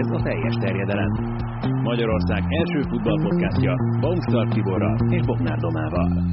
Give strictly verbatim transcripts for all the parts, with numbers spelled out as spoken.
Ez a teljes terjedelem. Magyarország első futballpodcastja Bonszart Tiborral és Bognár Domával.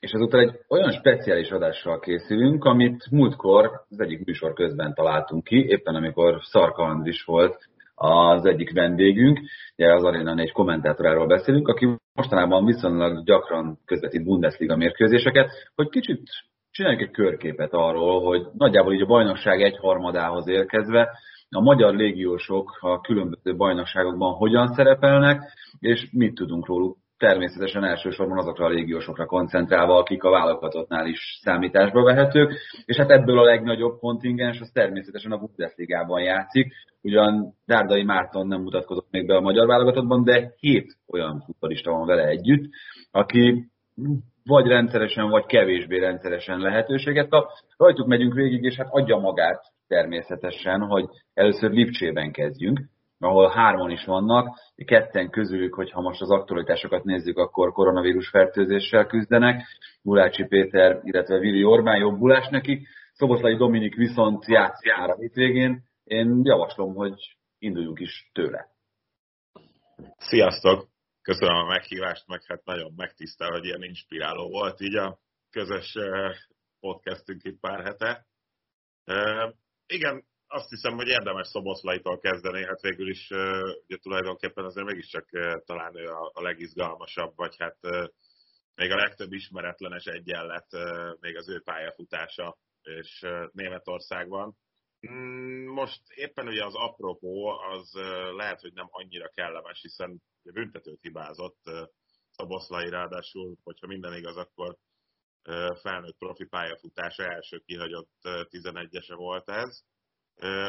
És ezúttal egy olyan speciális adással készülünk, amit múltkor az egyik műsor közben találtunk ki, éppen amikor Szarka Andris volt az egyik vendégünk, ugye az Arena egy kommentátoráról beszélünk, aki mostanában viszonylag gyakran közvetít Bundesliga mérkőzéseket, hogy kicsit csináljunk egy körképet arról, hogy nagyjából így a bajnokság egyharmadához érkezve a magyar légiósok a különböző bajnokságokban hogyan szerepelnek, és mit tudunk róluk. Természetesen elsősorban azokra a légiósokra koncentrálva, akik a válogatottnál is számításba vehetők, és hát ebből a legnagyobb kontingens az természetesen a Bundesligában játszik, ugyan Dárdai Márton nem mutatkozott még be a magyar válogatottban, de hét olyan futballista van vele együtt, aki vagy rendszeresen, vagy kevésbé rendszeresen lehetőséget kap. Rajtuk megyünk végig, és hát adja magát természetesen, hogy először Lipcsében kezdjünk, ahol hárman is vannak, ketten közülük, hogyha most az aktualitásokat nézzük, akkor koronavírus fertőzéssel küzdenek, Gulácsi Péter, illetve Willi Orbán, jobbulás neki, Szoboszlai Dominik viszont játszik már a hétvégén. Én javaslom, hogy induljunk is tőle. Sziasztok! Köszönöm a meghívást, meg hát nagyon megtisztel, hogy ilyen inspiráló volt így a közös podcastünk itt pár hete. Igen, azt hiszem, hogy érdemes Szoboszlaitól kezdeni, hát végül is ugye tulajdonképpen azért mégiscsak talán ő a legizgalmasabb, vagy hát még a legtöbb ismeretlenes egyenlet még az ő pályafutása és Németországban. Most éppen ugye az apropó az lehet, hogy nem annyira kellemes, hiszen büntetőt hibázott Szoboszlai, ráadásul, hogyha minden igaz, akkor felnőtt profi pályafutása első kihagyott tizenegyese volt ez,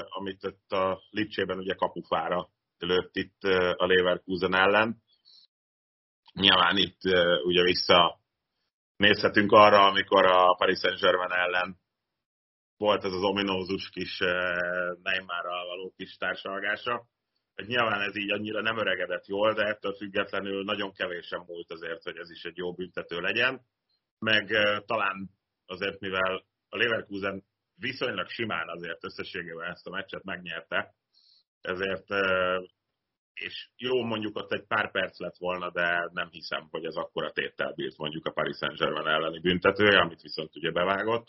amit itt a Lipcsében ugye kapufára lőtt itt a Leverkusen ellen. Nyilván itt ugye vissza nézhetünk arra, amikor a Paris Saint-Germain ellen volt ez az ominózus kis Neymarral való kis társalgása. Nyilván ez így annyira nem öregedett jól, de ettől függetlenül nagyon kevésen múlt azért, hogy ez is egy jó büntető legyen. Meg talán azért, mivel a Leverkusen viszonylag simán azért összességében ezt a meccset megnyerte, ezért, és jó, mondjuk ott egy pár perc lett volna, de nem hiszem, hogy ez akkora téttel bírt mondjuk a Paris Saint-Germain elleni büntetője, amit viszont ugye bevágott.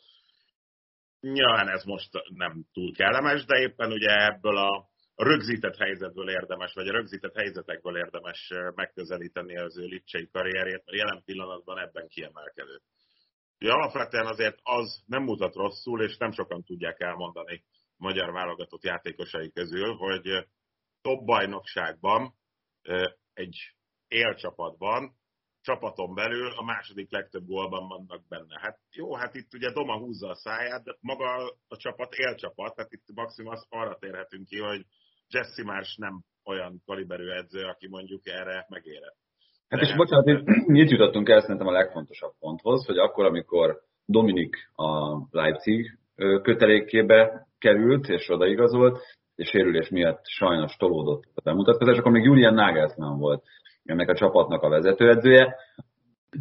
Nyilván ez most nem túl kellemes, de éppen ugye ebből a rögzített helyzetből érdemes, vagy a rögzített helyzetekből érdemes megközelíteni az ő lipcsei karrierjét, mert jelen pillanatban ebben kiemelkedő. Ugye alapvetően azért az nem mutat rosszul, és nem sokan tudják elmondani magyar válogatott játékosai közül, hogy top bajnokságban, egy élcsapatban, csapaton belül a második legtöbb gólban vannak benne. Hát jó, hát itt ugye Doma húzza a száját, de maga a csapat élcsapat, tehát itt maximum azt arra térhetünk ki, hogy Jesse Marsch nem olyan kaliberű edző, aki mondjuk erre megérett. Hát és bocsánat, itt jutottunk el szerintem a legfontosabb ponthoz, hogy akkor, amikor Dominik a Leipzig kötelékébe került és odaigazolt, és sérülés miatt sajnos tolódott a bemutatkozás, akkor még Julian Nagelsmann volt ennek a csapatnak a vezetőedzője,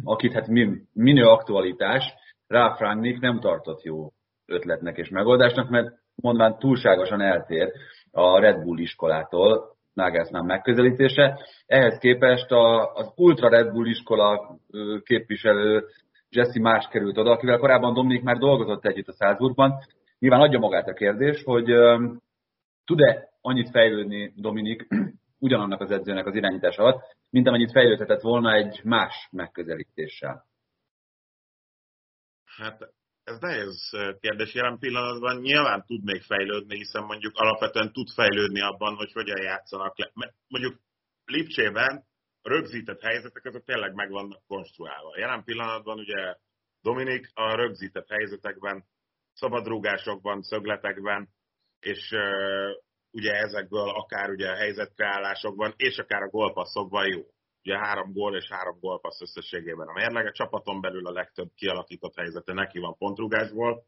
akit hát minő aktualitás, Ralf Rangnick nem tartott jó ötletnek és megoldásnak, mert mondván túlságosan eltér a Red Bull iskolától Nagelsmann megközelítése. Ehhez képest a, az Ultra Red Bull iskola képviselő Jesse Marsch került oda, akivel korábban Dominik már dolgozott együtt a Salzburgban. Nyilván adja magát a kérdés, hogy um, tud-e annyit fejlődni Dominik ugyanannak az edzőnek az irányítás alatt, mint amennyit fejlődhetett volna egy más megközelítéssel? Hát ez nehéz kérdés jelen pillanatban. Nyilván tud még fejlődni, hiszen mondjuk alapvetően tud fejlődni abban, hogy hogyan játszanak le. Mondjuk Lipcsében rögzített helyzetek azok tényleg meg vannak konstruálva. Jelen pillanatban ugye Dominik a rögzített helyzetekben, szabadrúgásokban, szögletekben, és ugye ezekből akár ugye a helyzetkreálásokban, és akár a gólpasszokban jó. Ugye három gól és három gólpassz összességében a mérleg, a csapaton belül a legtöbb kialakított helyzete neki van pontrugásból.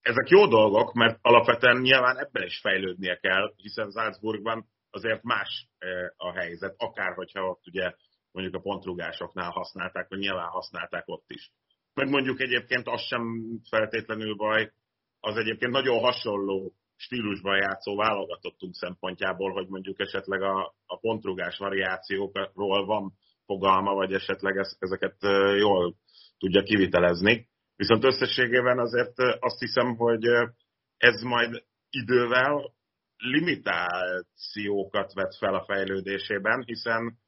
Ezek jó dolgok, mert alapvetően nyilván ebben is fejlődnie kell, hiszen Salzburgban azért más a helyzet, akár hogyha ott ugye mondjuk a pontrugásoknál használták, vagy nyilván használták ott is. Meg mondjuk egyébként az sem feltétlenül baj, az egyébként nagyon hasonló stílusban játszó válogatottunk szempontjából, hogy mondjuk esetleg a, a pontrugás variációkról van fogalma, vagy esetleg ez, ezeket jól tudja kivitelezni. Viszont összességében azért azt hiszem, hogy ez majd idővel limitációkat vet fel a fejlődésében, hiszen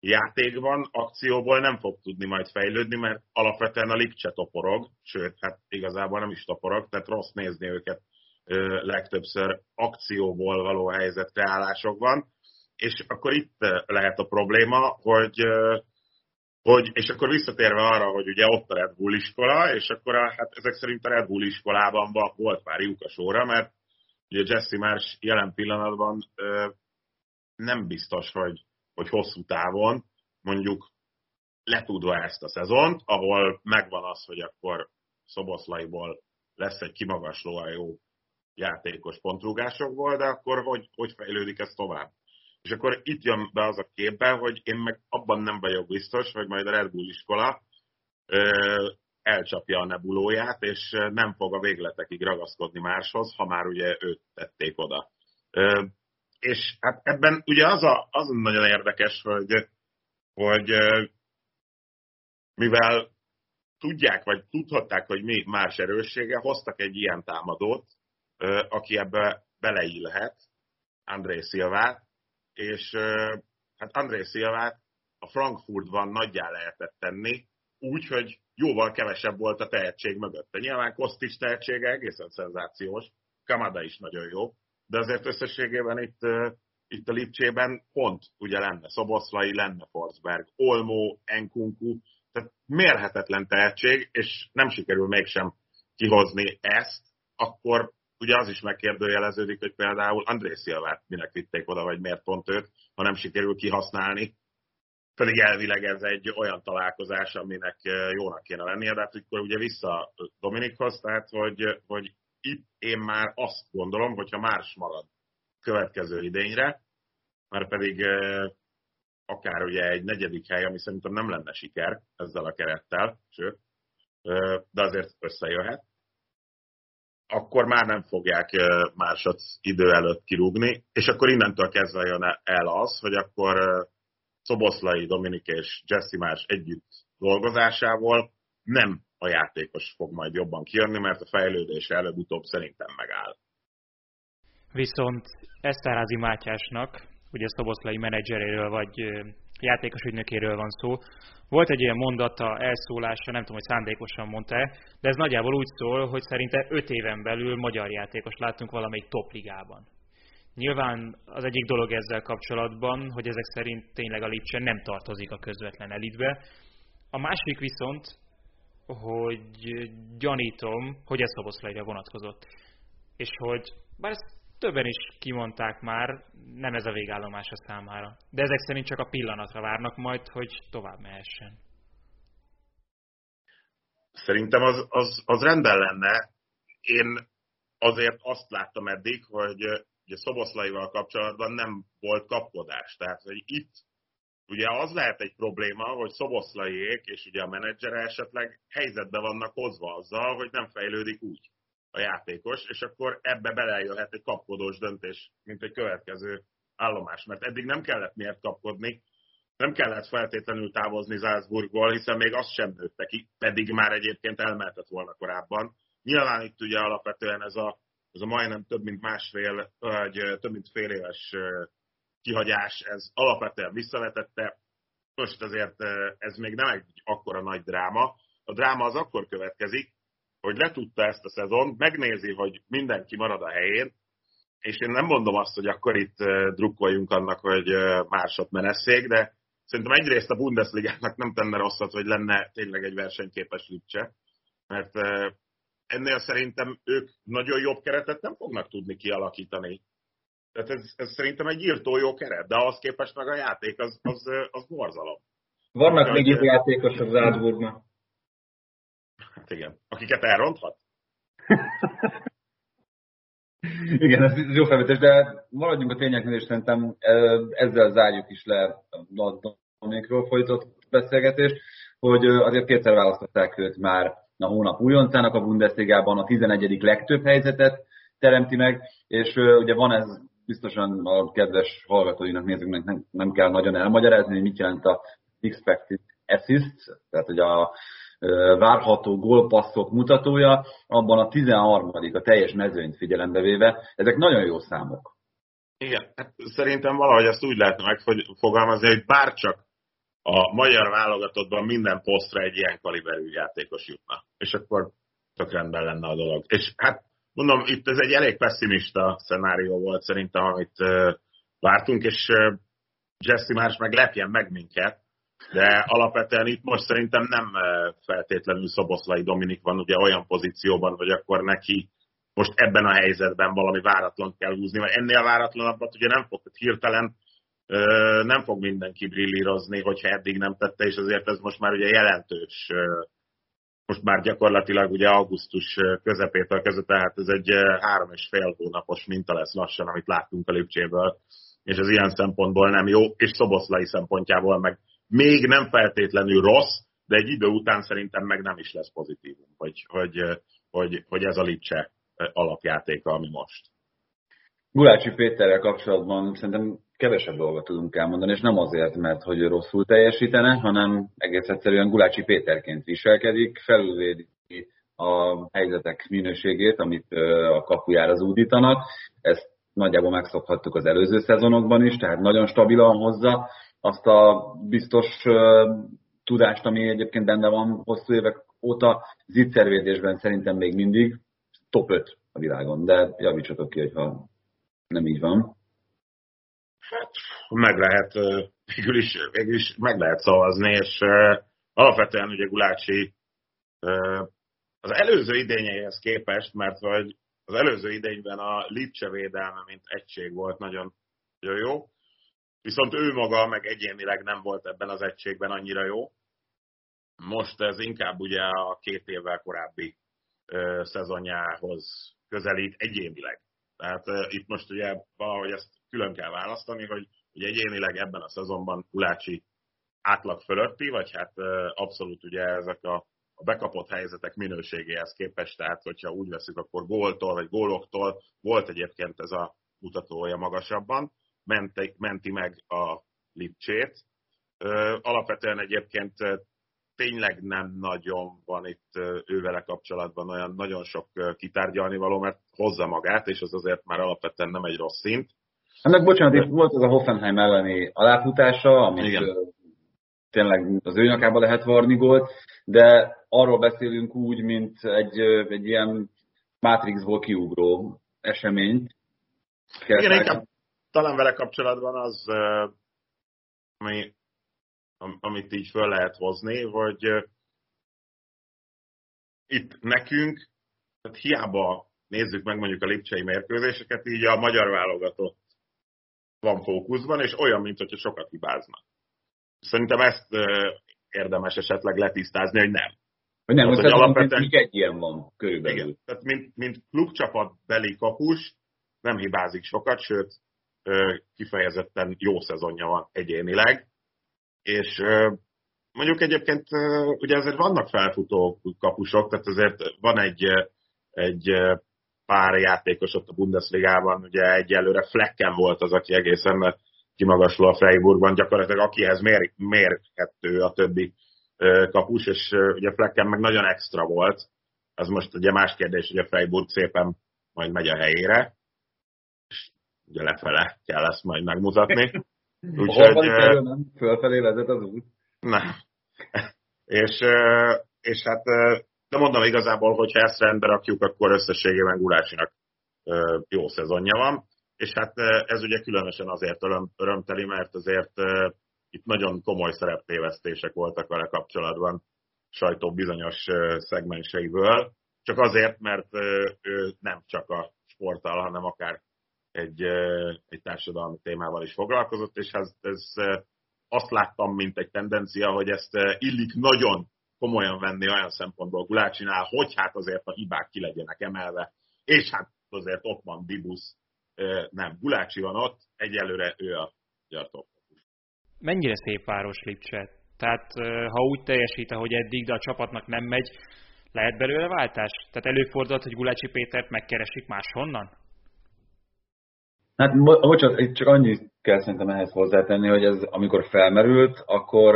játékban, akcióból nem fog tudni majd fejlődni, mert alapvetően a Lipcse toporog, sőt, hát igazából nem is toporog, tehát rossz nézni őket ö, legtöbbször akcióból való helyzetkreálásokban, és akkor itt lehet a probléma, hogy, ö, hogy és akkor visszatérve arra, hogy ugye ott a Red Bull iskola, és akkor a, hát ezek szerint a Red Bull iskolában volt pár lyukas óra, mert ugye Jesse Marsch jelen pillanatban ö, nem biztos, hogy hogy hosszú távon mondjuk letudva ezt a szezont, ahol megvan az, hogy akkor Szoboszlaiból lesz egy kimagaslóan jó játékos pontrúgásokból, de akkor hogy, hogy fejlődik ez tovább? És akkor itt jön be az a képbe, hogy én meg abban nem vagyok biztos, hogy majd a Red Bull iskola ö, elcsapja a nebulóját, és nem fog a végletekig ragaszkodni Marschhoz, ha már ugye őt tették oda. Ö, És hát ebben ugye az, a, az nagyon érdekes, hogy, hogy mivel tudják, vagy tudhatták, hogy mi más erőssége, hoztak egy ilyen támadót, aki ebbe beleillhet, André Silvát, és hát André Silvát a Frankfurtban nagyjá lehetett tenni, úgyhogy jóval kevesebb volt a tehetség mögötte. Nyilván Kostic tehetsége egészen szenzációs, Kamada is nagyon jó, de azért összességében itt, itt a Lipcsében pont ugye lenne Szoboszlai, lenne Forsberg, Olmó, Enkunku, tehát mérhetetlen tehetség, és nem sikerül mégsem kihozni ezt, akkor ugye az is megkérdőjeleződik, hogy például André Silvát minek vitték oda, vagy miért pont őt, ha nem sikerül kihasználni, pedig elvileg ez egy olyan találkozás, aminek jónak kéne lennie, de hát akkor ugye vissza Dominikhoz, tehát hogy, hogy itt én már azt gondolom, hogyha Marsch marad következő idényre, már pedig akár ugye egy negyedik hely, ami szerintem nem lenne siker ezzel a kerettel, sőt, de azért összejöhet, akkor már nem fogják Marschot idő előtt kirúgni, és akkor innentől kezdve jön el az, hogy akkor Szoboszlai, Dominik és Jesse Marsch együtt dolgozásával nem a játékos fog majd jobban kijönni, mert a fejlődés előbb-utóbb szerintem megáll. Viszont Eszterházy Mátyásnak, ugye Szoboszlai menedzseréről vagy játékos ügynökéről van szó, volt egy ilyen mondata, elszólása, nem tudom, hogy szándékosan mondta, de ez nagyjából úgy szól, hogy szerinte öt éven belül magyar játékos láttunk valamelyik topligában. Nyilván az egyik dolog ezzel kapcsolatban, hogy ezek szerint tényleg a Lipcse nem tartozik a közvetlen elitbe. A másik viszont, hogy gyanítom, hogy ez Szoboszlaira vonatkozott. És hogy, bár ezt többen is kimondták már, nem ez a végállomás a számára. De ezek szerint csak a pillanatra várnak majd, hogy tovább mehessen. Szerintem az, az, az rendben lenne. Én azért azt láttam eddig, hogy ugye Szoboszlaival kapcsolatban nem volt kapkodás. Tehát, hogy itt ugye az lehet egy probléma, hogy Szoboszlaiék és ugye a menedzsere esetleg helyzetbe vannak hozva azzal, hogy nem fejlődik úgy a játékos, és akkor ebbe belejöhet egy kapkodós döntés, mint egy következő állomás. Mert eddig nem kellett miért kapkodni, nem kellett feltétlenül távozni Salzburgból, hiszen még azt sem nőtte ki, pedig már egyébként elmehetett volna korábban. Nyilván itt ugye alapvetően ez a, ez a majdnem több mint másfél, vagy több mint fél éves kihagyás, ez alapvetően visszavetette, most azért ez még nem egy akkora nagy dráma. A dráma az akkor következik, hogy letudta ezt a szezont, megnézi, hogy mindenki marad a helyén, és én nem mondom azt, hogy akkor itt drukkoljunk annak, hogy Marschot menesszék, de szerintem egyrészt a Bundesligának nem tenne rosszat, hogy lenne tényleg egy versenyképes Lipcse, mert ennél szerintem ők nagyon jobb keretet nem fognak tudni kialakítani. Tehát ez, ez szerintem egy írtó jó keret, de ahhoz képest meg a játék, az, az, az borzalom. Vannak hát, még jó játékosok Salzburgban. Hát igen. Akiket elronthat? Igen, ez jó felvetés, de maradjunk a tényeknél, és szerintem ezzel zárjuk is le a Dominikról folytott beszélgetést, hogy azért kétszer választották őt már a hónap újoncának a Bundesligában a tizenegyedik legtöbb helyzetet, teremti meg, és ugye van ez, biztosan a kedves hallgatóinak, nézőknek nem, nem kell nagyon elmagyarázni, hogy mit jelent a expected assist, tehát hogy a várható gólpasszok mutatója, abban a tizenharmadik a teljes mezőnyt figyelembe véve, ezek nagyon jó számok. Igen, hát szerintem valahogy ezt úgy lehetne megfogalmazni, hogy bárcsak a magyar válogatottban minden posztra egy ilyen kaliberű játékos jutna. És akkor tök rendben lenne a dolog. És hát mondom, itt ez egy elég pessimista szenárió volt szerintem, amit vártunk, és Jesse Marsch meg lepjen meg minket, de alapvetően itt most szerintem nem feltétlenül Szoboszlai Dominik van ugye olyan pozícióban, hogy akkor neki most ebben a helyzetben valami váratlan kell húzni, mert ennél váratlanabbat ugye nem fog, hirtelen nem fog mindenki brillírozni, hogyha eddig nem tette, és azért ez most már ugye jelentős, most már gyakorlatilag ugye augusztus közepétől kezdve, tehát ez egy három és fél hónapos minta lesz lassan, amit láttunk a Lipcséből, és ez ilyen szempontból nem jó, és Szoboszlai szempontjából meg még nem feltétlenül rossz, de egy idő után szerintem meg nem is lesz pozitívum, hogy, hogy, hogy, hogy ez a Lipcse alapjátéka, ami most. Gulácsi Péterrel kapcsolatban szerintem kevesebb dolgot tudunk elmondani, és nem azért, mert hogy rosszul teljesítene, hanem egész egyszerűen Gulácsi Péterként viselkedik, felülvédi a helyzetek minőségét, amit a kapujára zúdítanak. Ezt nagyjából megszokhattuk az előző szezonokban is, tehát nagyon stabilan hozza azt a biztos tudást, ami egyébként benne van hosszú évek óta. Zicservédésben szerintem még mindig top öt a világon, de javítsatok ki, hogyha nem így van. Hát, meg lehet, végül is, végül is meg lehet szavazni, és alapvetően ugye Gulácsi az előző idényeihez képest, mert hogy az előző idényben a Lipcse védelme, mint egység volt nagyon, nagyon jó, viszont ő maga meg egyénileg nem volt ebben az egységben annyira jó. Most ez inkább ugye a két évvel korábbi szezonjához közelít egyénileg. Tehát itt most ugye valahogy ezt külön kell választani, hogy ugye egyénileg ebben a szezonban Gulácsi átlag fölötti, vagy hát abszolút ugye ezek a, a bekapott helyzetek minőségéhez képest, tehát hogyha úgy veszük, akkor góltól vagy góloktól volt egyébként ez a mutatója magasabban, menti, menti meg a Lipcsét. Alapvetően egyébként tényleg nem nagyon van itt ővele kapcsolatban olyan nagyon sok kitárgyalni való, mert hozza magát, és az azért már alapvetően nem egy rossz szint. Ennek bocsánat, itt volt az a Hoffenheim elleni aláfutása, amit igen, tényleg az ő nyakába lehet varni gólt, de arról beszélünk úgy, mint egy, egy ilyen Matrixból kiugró esemény. Igen, inkább, talán vele kapcsolatban az, ami, amit így föl lehet hozni, hogy itt nekünk, tehát hiába nézzük meg mondjuk a lipcsei mérkőzéseket, így a magyar válogatott van fókuszban, és olyan, mint hogyha sokat hibáznak. Szerintem ezt érdemes esetleg letisztázni, hogy nem. Hogy nem, tehát, hogy alapvetően mint egy ilyen van körülbelül. Igen, tehát mint, mint klubcsapatbeli kapus nem hibázik sokat, sőt kifejezetten jó szezonja van egyénileg, és mondjuk egyébként ugye azért vannak felfutó kapusok, tehát azért van egy, egy pár játékos ott a Bundesligában, ugye egyelőre Flecken volt az, aki egészen kimagasló a Freiburgban, gyakorlatilag akihez mér, mérhető a többi kapus, és ugye Flecken meg nagyon extra volt, az most ugye más kérdés, hogy a Freiburg szépen majd megy a helyére, és ugye lefele kell ezt majd megmutatni. Úgyhogy nem fölfelé vezet az út. Nem. És, és hát de mondom igazából, hogyha ezt rendbe rakjuk, akkor összességében Gulácsinak jó szezonja van. És hát ez ugye különösen azért öröm, örömteli, mert azért itt nagyon komoly szereptévesztések voltak vele kapcsolatban sajtó bizonyos szegmenseiből. Csak azért, mert ő nem csak a sporttal, hanem akár Egy, egy társadalmi témával is foglalkozott, és ez, ez azt láttam, mint egy tendencia, hogy ezt illik nagyon komolyan venni olyan szempontból Gulácsinál, hogy hát azért a hibák ki legyenek emelve, és hát azért ott van Dibusz, nem, Gulácsi van ott, egyelőre ő a gyartó. Mennyire szép város Lipcse? Tehát ha úgy teljesít, ahogy eddig, de a csapatnak nem megy, Lehet belőle váltás? Tehát előfordulhat, hogy Gulácsi Pétert megkeresik máshonnan? Hát, bocsánat, itt csak annyit kell szerintem ehhez hozzátenni, hogy ez, amikor felmerült, akkor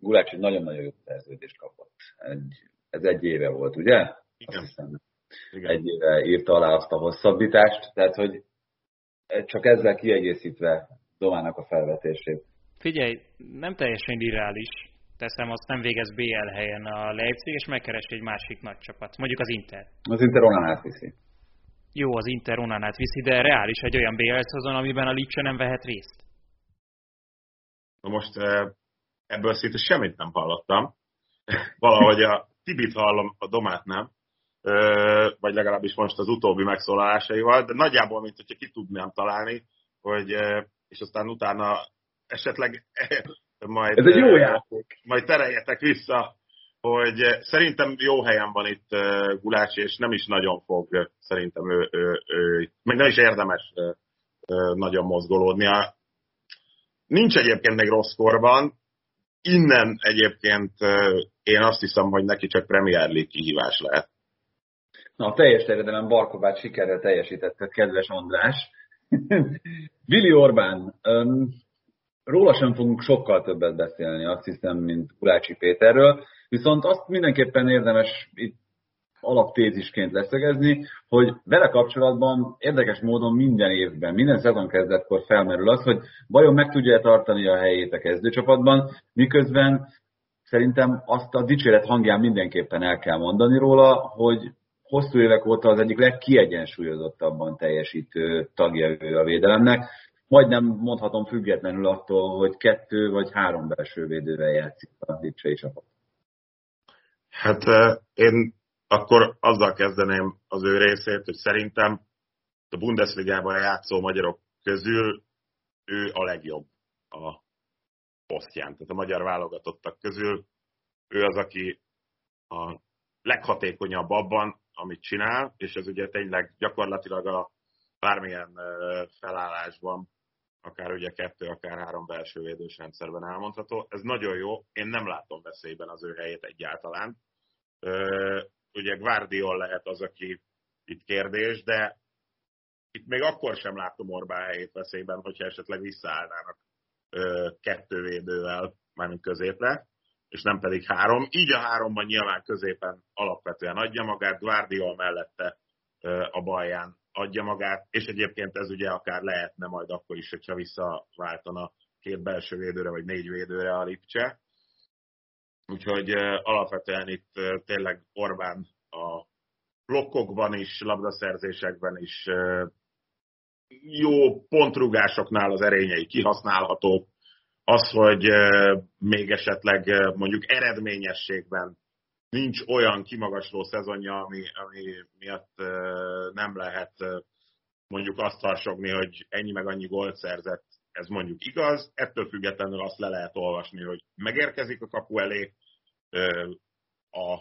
Gulácsi nagyon-nagyon jó szerződést kapott. Egy, ez egy éve volt, ugye? Igen. Azt hiszem, igen. Egy éve írta alá azt a hosszabbítást, tehát hogy csak ezzel kiegészítve Domának a felvetését. Figyelj, nem teljesen irreális. Teszem, azt nem végez bé el helyen a Leipzig, és megkeresi egy másik nagy csapat. Mondjuk az Inter. Az Inter Onanát viszi. Jó, az Inter Onanát viszi, de reális egy olyan bé el szezon, amiben a Lipcse nem vehet részt. Na most ebből szinte semmit nem hallottam. Valahogy a Tibit hallom, a Domát nem. Vagy legalábbis most az utóbbi megszólalásaival, de nagyjából, mint hogyha ki tudnám találni, hogy, és aztán utána esetleg majd, ez egy jó játék. Majd tereljetek vissza, hogy szerintem jó helyen van itt Gulácsi, és nem is nagyon fog, szerintem ő, ő, ő meg nem is érdemes nagyon mozgolódnia. Nincs egyébként még rossz korban, innen egyébként én azt hiszem, hogy neki csak Premier League kihívás lehet. Na, a teljes terjedelem Barkobát sikerrel teljesítette, kedves András. Willi Orbán, um, róla sem fogunk sokkal többet beszélni, azt hiszem, mint Gulácsi Péterről, viszont azt mindenképpen érdemes itt alaptézisként leszögezni, hogy vele kapcsolatban érdekes módon minden évben, minden szezon kezdetkor felmerül az, hogy vajon meg tudja tartani a helyét a kezdőcsapatban, miközben szerintem azt a dicséret hangján mindenképpen el kell mondani róla, hogy hosszú évek óta az egyik legkiegyensúlyozottabban teljesítő tagja ő a védelemnek. Majdnem mondhatom függetlenül attól, hogy kettő vagy három belső védővel játszik a Lipcsei csapat. Hát én akkor azzal kezdeném az ő részét, hogy szerintem a Bundesligában játszó magyarok közül ő a legjobb a posztján. Tehát a magyar válogatottak közül ő az, aki a leghatékonyabb abban, amit csinál, és ez ugye tényleg gyakorlatilag a bármilyen felállásban, akár ugye kettő, akár három belső védős rendszerben elmondható. Ez nagyon jó, én nem látom veszélyben az ő helyét egyáltalán. Ugye Guardiol lehet az, aki itt kérdés, de itt még akkor sem látom Orbán helyét veszélyben, hogyha esetleg visszaállnának kettő védővel, mármint középre, és nem pedig három. Így a háromban nyilván középen alapvetően adja magát, Guardiol mellette a balján adja magát, és egyébként ez ugye akár lehetne majd akkor is, hogyha visszaváltana két belső védőre, vagy négy védőre a Lipcse. Úgyhogy alapvetően itt tényleg Orbán a blokkokban is, labdaszerzésekben is, jó pontrugásoknál az erényei kihasználhatók. Az, hogy még esetleg mondjuk eredményességben nincs olyan kimagasló szezonja, ami, ami miatt nem lehet mondjuk azt harsogni, hogy ennyi meg annyi gólt szerzett, ez mondjuk igaz. Ettől függetlenül azt le lehet olvasni, hogy megérkezik a kapu elé, a,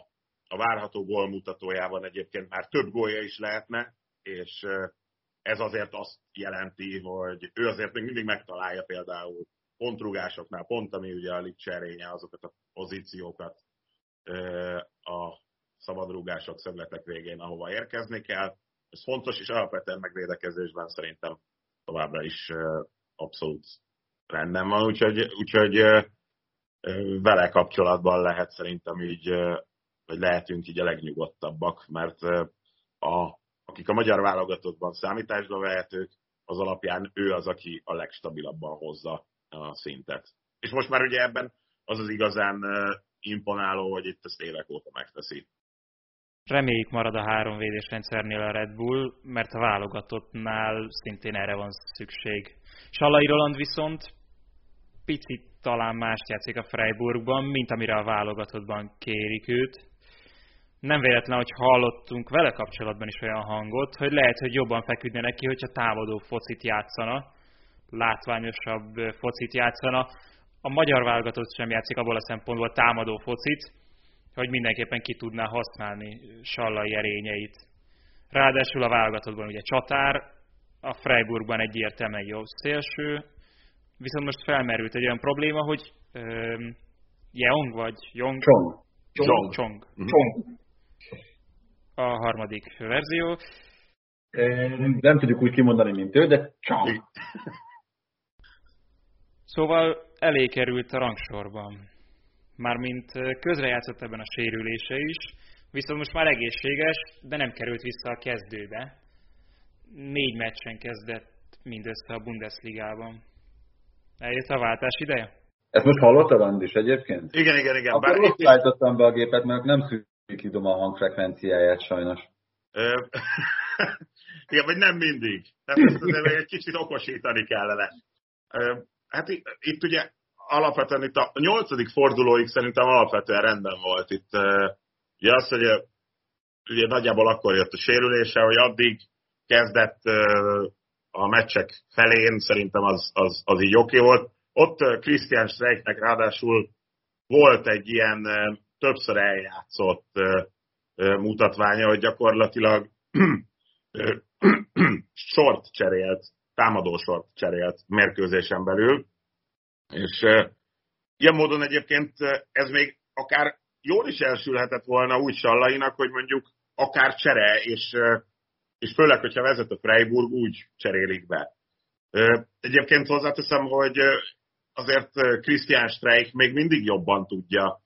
a várható gólmutatójában egyébként már több gólja is lehetne, és ez azért azt jelenti, hogy ő azért még mindig megtalálja például pontrugásoknál, pont ami ugye a Lipcse erénye, azokat a pozíciókat a szabadrugások, szögletek végén, ahova érkezni kell. Ez fontos, és alapvetően megvédekezésben szerintem továbbra is abszolút rendben van, úgyhogy, úgyhogy vele kapcsolatban lehet szerintem így, vagy lehetünk így a legnyugodtabbak, mert a, akik a magyar válogatottban számításba vehetők, az alapján ő az, aki a legstabilabban hozza a szintet. És most már ugye ebben az az igazán imponáló, hogy itt ezt évek óta megteszi. Reméljük marad a három védés rendszernél a Red Bull, mert a válogatottnál szintén erre van szükség. Szalai Roland viszont picit talán mást játszik a Freiburgban, mint amire a válogatottban kérik őt. Nem véletlen, hogy hallottunk vele kapcsolatban is olyan hangot, hogy lehet, hogy jobban feküdne neki, hogyha támadó focit játszana, látványosabb focit játszana. A magyar válogatott sem játszik abból a szempontból támadó focit, hogy mindenképpen ki tudná használni Szalai erényeit. Ráadásul a válogatottban ugye csatár, a Freiburgban egyértelműen jobb szélső, viszont most felmerült egy olyan probléma, hogy um, Jeong vagy Jeong? Jeong. Jeong. Jeong. Jeong. a harmadik verzió. Nem tudjuk úgy kimondani, mint ő, de csak. Szóval elé került a rangsorban. Mármint közrejátszott ebben a sérülése is, viszont most már egészséges, de nem került vissza a kezdőbe. Négy meccsen kezdett mindössze a Bundesligában. Eljött a váltás ideje? Ezt most hallottad, Andris, egyébként? Igen, igen, igen. Akkor bár... ott állítottam be a gépet, mert nem szűkítom a hangfrekvenciáját sajnos. Igen, vagy nem mindig. Nem, ezt azért egy kicsit okosítani kellene. Hát itt ugye alapvetően itt a nyolcadik fordulóig szerintem alapvetően rendben volt. Itt ugye az, hogy ugye nagyjából akkor jött a sérülése, hogy addig kezdett a meccsek felén, szerintem az, az, az így oké volt. Ott Christian Streichnek ráadásul volt egy ilyen többször eljátszott mutatványa, hogy gyakorlatilag sort cserélt, támadó sort cserélt mérkőzésen belül. És ilyen módon egyébként ez még akár jól is elsülhetett volna úgy Sallainak, hogy mondjuk akár csere, és, és főleg, hogyha vezet a Freiburg, úgy cserélik be. Egyébként hozzáteszem, hogy azért Christian Streich még mindig jobban tudja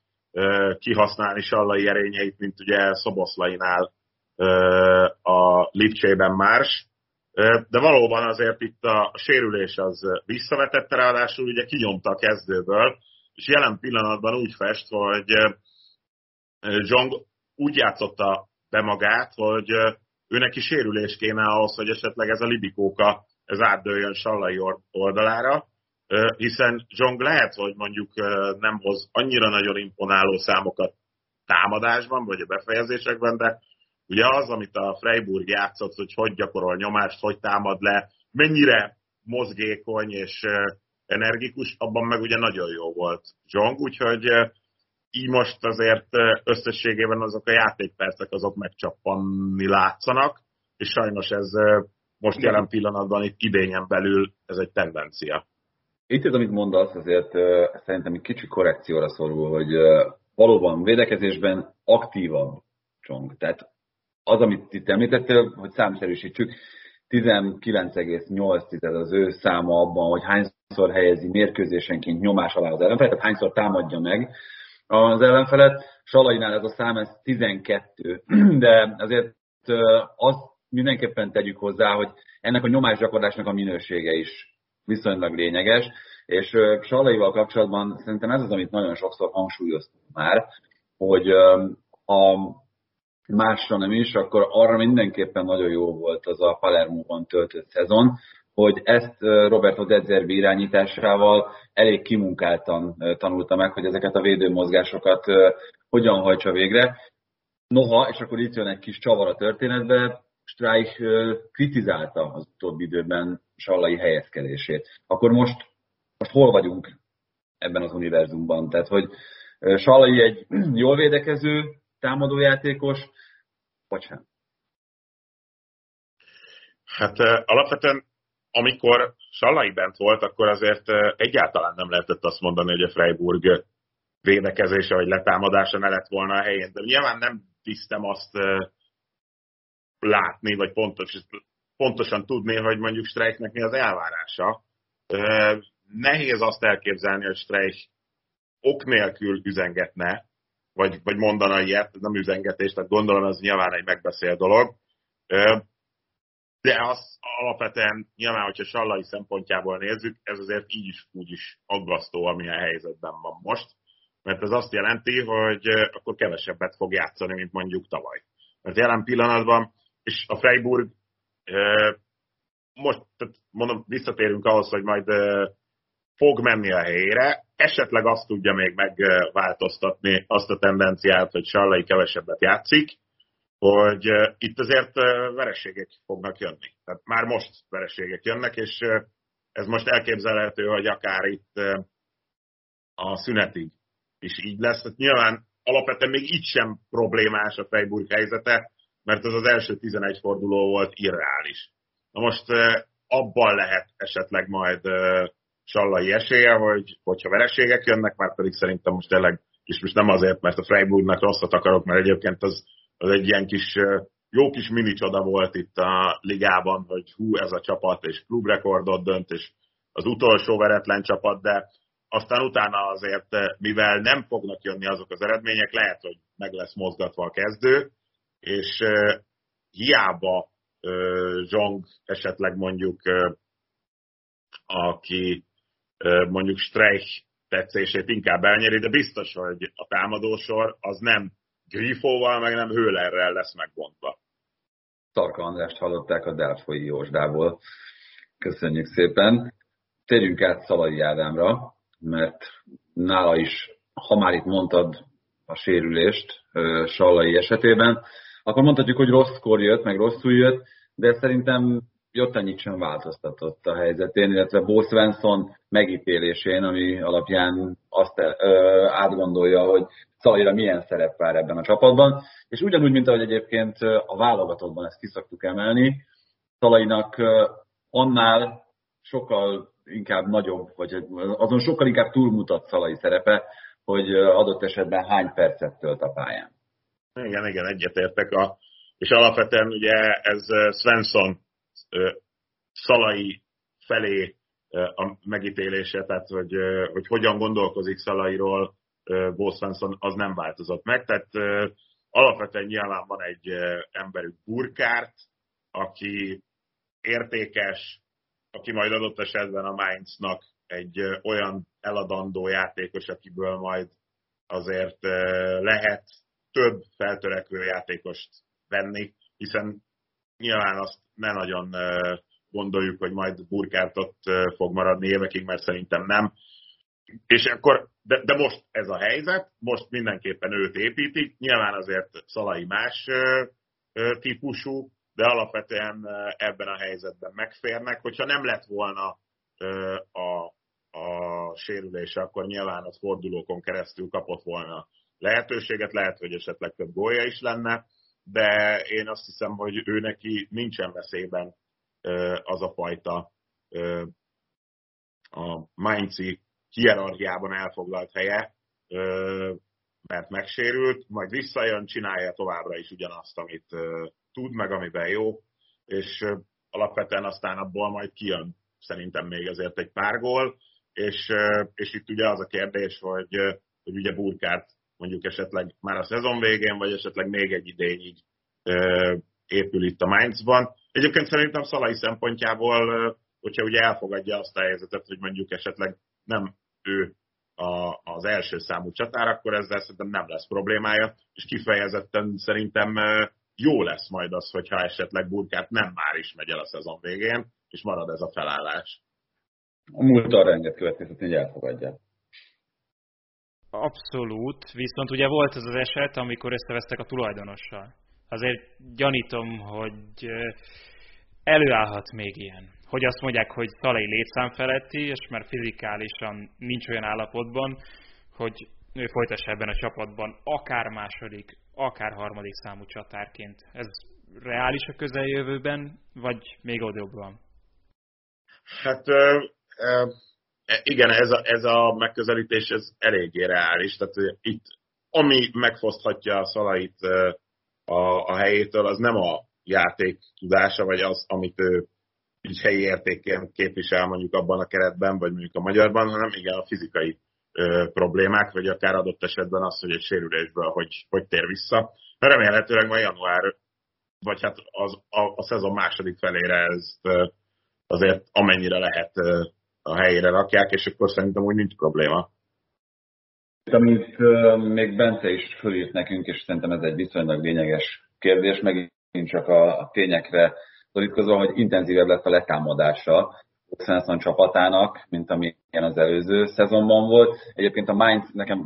kihasználni Sallai erényeit, mint ugye Szoboszlainál a Lipcsében Marsch. De valóban azért itt a sérülés az visszavetette, ráadásul ugye kinyomta a kezdőből, és jelen pillanatban úgy fest, hogy Jeong úgy játszotta be magát, hogy ő neki sérülés kéne ahhoz, hogy esetleg ez a libikóka ez átdőljön Sallai oldalára, hiszen Jeong lehet, hogy mondjuk nem hoz annyira nagyon imponáló számokat támadásban, vagy a befejezésekben, de ugye az, amit a Freiburg játszott, hogy hogy gyakorol nyomást, hogy támad le, mennyire mozgékony és energikus, abban meg ugye nagyon jó volt Jeong, úgyhogy így most azért összességében azok a játékpercek azok megcsappanni látszanak, és sajnos ez most jelen pillanatban itt idényen belül ez egy tendencia. Itt ez, amit mondasz, azért szerintem egy kicsi korrekcióra szorul, hogy valóban védekezésben aktívabb Jeong, tehát az, amit itt említettél, hogy számszerűsítsük, tizenkilenc egész nyolc az ő száma abban, hogy hányszor helyezi mérkőzésenként nyomás alá az ellenfelet, tehát hányszor támadja meg az ellenfelet. Sallainál ez a szám, ez tizenkettő, de azért azt mindenképpen tegyük hozzá, hogy ennek a nyomásgyakorlásnak a minősége is viszonylag lényeges, és Sallaival kapcsolatban szerintem ez az, amit nagyon sokszor hangsúlyoztunk már, hogy a másra nem is, akkor arra mindenképpen nagyon jó volt az a Palermo-ban töltött szezon, hogy ezt Roberto De Zerbi irányításával elég kimunkáltan tanulta meg, hogy ezeket a védőmozgásokat hogyan hajtsa végre. Noha, és akkor itt jön egy kis csavar a történetbe, Streich kritizálta az utóbbi időben Sallai helyezkedését. Akkor most, most hol vagyunk ebben az univerzumban? Tehát, hogy Sallai egy jól védekező, támadójátékos, vagy sem? Hát alapvetően, amikor Sallai bent volt, akkor azért egyáltalán nem lehetett azt mondani, hogy a Freiburg védekezése vagy letámadása ne lett volna a helyén. De nyilván nem tisztem azt látni, vagy pontos, pontosan tudni, hogy mondjuk Streichnek mi az elvárása. Nehéz azt elképzelni, hogy Streich ok nélkül üzengetne, Vagy, vagy mondana ilyet, nem üzengetés, tehát gondolom ez nyilván egy megbeszélt dolog. De az alapvetően nyilván, hogyha Sallai szempontjából nézzük, ez azért így is úgy is aggasztó, amilyen helyzetben van most. Mert ez azt jelenti, hogy akkor kevesebbet fog játszani, mint mondjuk tavaly. Mert jelen pillanatban, és a Freiburg, most mondom, visszatérünk ahhoz, hogy majd fog menni a helyére, esetleg azt tudja még megváltoztatni azt a tendenciát, hogy Sallai kevesebbet játszik, hogy itt azért vereségek fognak jönni. Tehát már most vereségek jönnek, és ez most elképzelhető, hogy akár itt a szünetig is így lesz. Hát nyilván alapvetően még így sem problémás a Freiburg helyzete, mert ez az első tizenegy forduló volt irreális. Na most abban lehet esetleg majd Sallai esélye, hogy, hogyha vereségek jönnek, már pedig szerintem most tényleg, és most nem azért, mert a Freiburgnak rosszat akarok, mert egyébként az az egy ilyen kis, jó kis mini csoda volt itt a ligában, hogy hú, ez a csapat, és klubrekordot dönt, és az utolsó veretlen csapat, de aztán utána azért, mivel nem fognak jönni azok az eredmények, lehet, hogy meg lesz mozgatva a kezdő, és hiába Jeong esetleg mondjuk, aki mondjuk Streich tetszését inkább elnyeri, de biztos, hogy a támadósor az nem Grifóval, meg nem Hőlerrel lesz megbontva. Szarka Andrást hallották a Delfoi Jósdából. Köszönjük szépen. Térjünk át Szalai Ádámra, mert nála is, ha már itt mondtad a sérülést Sallai esetében, akkor mondhatjuk, hogy rosszkor jött, meg rosszul jött, de szerintem jött ennyit sem változtatott a helyzetén, illetve Bo Svensson megítélésén, ami alapján azt átgondolja, hogy Szalaira milyen szerep vár ebben a csapatban. És ugyanúgy, mint ahogy egyébként a válogatottban ezt ki szoktuk emelni, Szalainak annál sokkal inkább nagyobb, vagy azon sokkal inkább túlmutat Szalai szerepe, hogy adott esetben hány percet tölt a pályán. Igen, igen, egyetértek. A, és alapvetően ugye ez Svensson Szalai felé a megítélése, tehát hogy, hogy hogyan gondolkozik Szalairól, Bo Svensson, az nem változott meg. Tehát alapvetően nyilván van egy emberük, Burkardt, aki értékes, aki majd adott esetben a Mainznak egy olyan eladandó játékos, akiből majd azért lehet több feltörekvő játékost venni, hiszen nyilván azt ne nagyon gondoljuk, hogy majd Burkardt ott fog maradni évekig, mert szerintem nem. És akkor, de, de most ez a helyzet, most mindenképpen őt építik, nyilván azért Szalai más típusú, de alapvetően ebben a helyzetben megférnek. Hogyha nem lett volna a, a sérülése, akkor nyilván az fordulókon keresztül kapott volna lehetőséget, lehet, hogy esetleg több gólja is lenne, de én azt hiszem, hogy ő neki nincsen veszélyben az a fajta a mainzi hierarchiában elfoglalt helye, mert megsérült, majd visszajön, csinálja továbbra is ugyanazt, amit tud, meg amiben jó, és alapvetően aztán abból majd kijön szerintem még azért egy pár gól, és, és itt ugye az a kérdés, hogy, hogy ugye Burkardt mondjuk esetleg már a szezon végén, vagy esetleg még egy idényig épül itt a Mainzban. Egyébként szerintem Szalai szempontjából, hogyha ugye elfogadja azt a helyzetet, hogy mondjuk esetleg nem ő a, az első számú csatár, akkor ezzel szerintem nem lesz problémája, és kifejezetten szerintem jó lesz majd az, hogyha esetleg Burkardt nem már is megy el a szezon végén, és marad ez a felállás. A múlt arra enged következtetni, hogy elfogadja. Abszolút, viszont ugye volt ez az eset, amikor összevesztek a tulajdonossal. Azért gyanítom, hogy előállhat még ilyen. Hogy azt mondják, hogy Szalai létszám feletti, és már fizikálisan nincs olyan állapotban, hogy ő folytassa ebben a csapatban akár második, akár harmadik számú csatárként. Ez reális a közeljövőben, vagy még odébb van? Hát ö, ö, igen, ez a, ez a megközelítés ez eléggé reális. Tehát itt, ami megfoszthatja a Szalait a, a helyétől, az nem a játék tudása, vagy az, amit ő így helyi értékként képvisel mondjuk abban a keretben, vagy mondjuk a magyarban, hanem igen, a fizikai ö, problémák, vagy akár adott esetben az, hogy egy sérülésből hogy, hogy tér vissza. Remélhetőleg majd január, vagy hát az, a, a szezon második felére ezt ö, azért amennyire lehet ö, a helyére rakják, és akkor szerintem úgy nincs probléma. Amit uh, még Bence is fölírt nekünk, és szerintem ez egy viszonylag lényeges kérdés, megint csak a, a tényekre szorítkozva, hogy intenzívebb lett a letámadása Svensson csapatának, mint amilyen az előző szezonban volt. Egyébként a Mainz, nekem,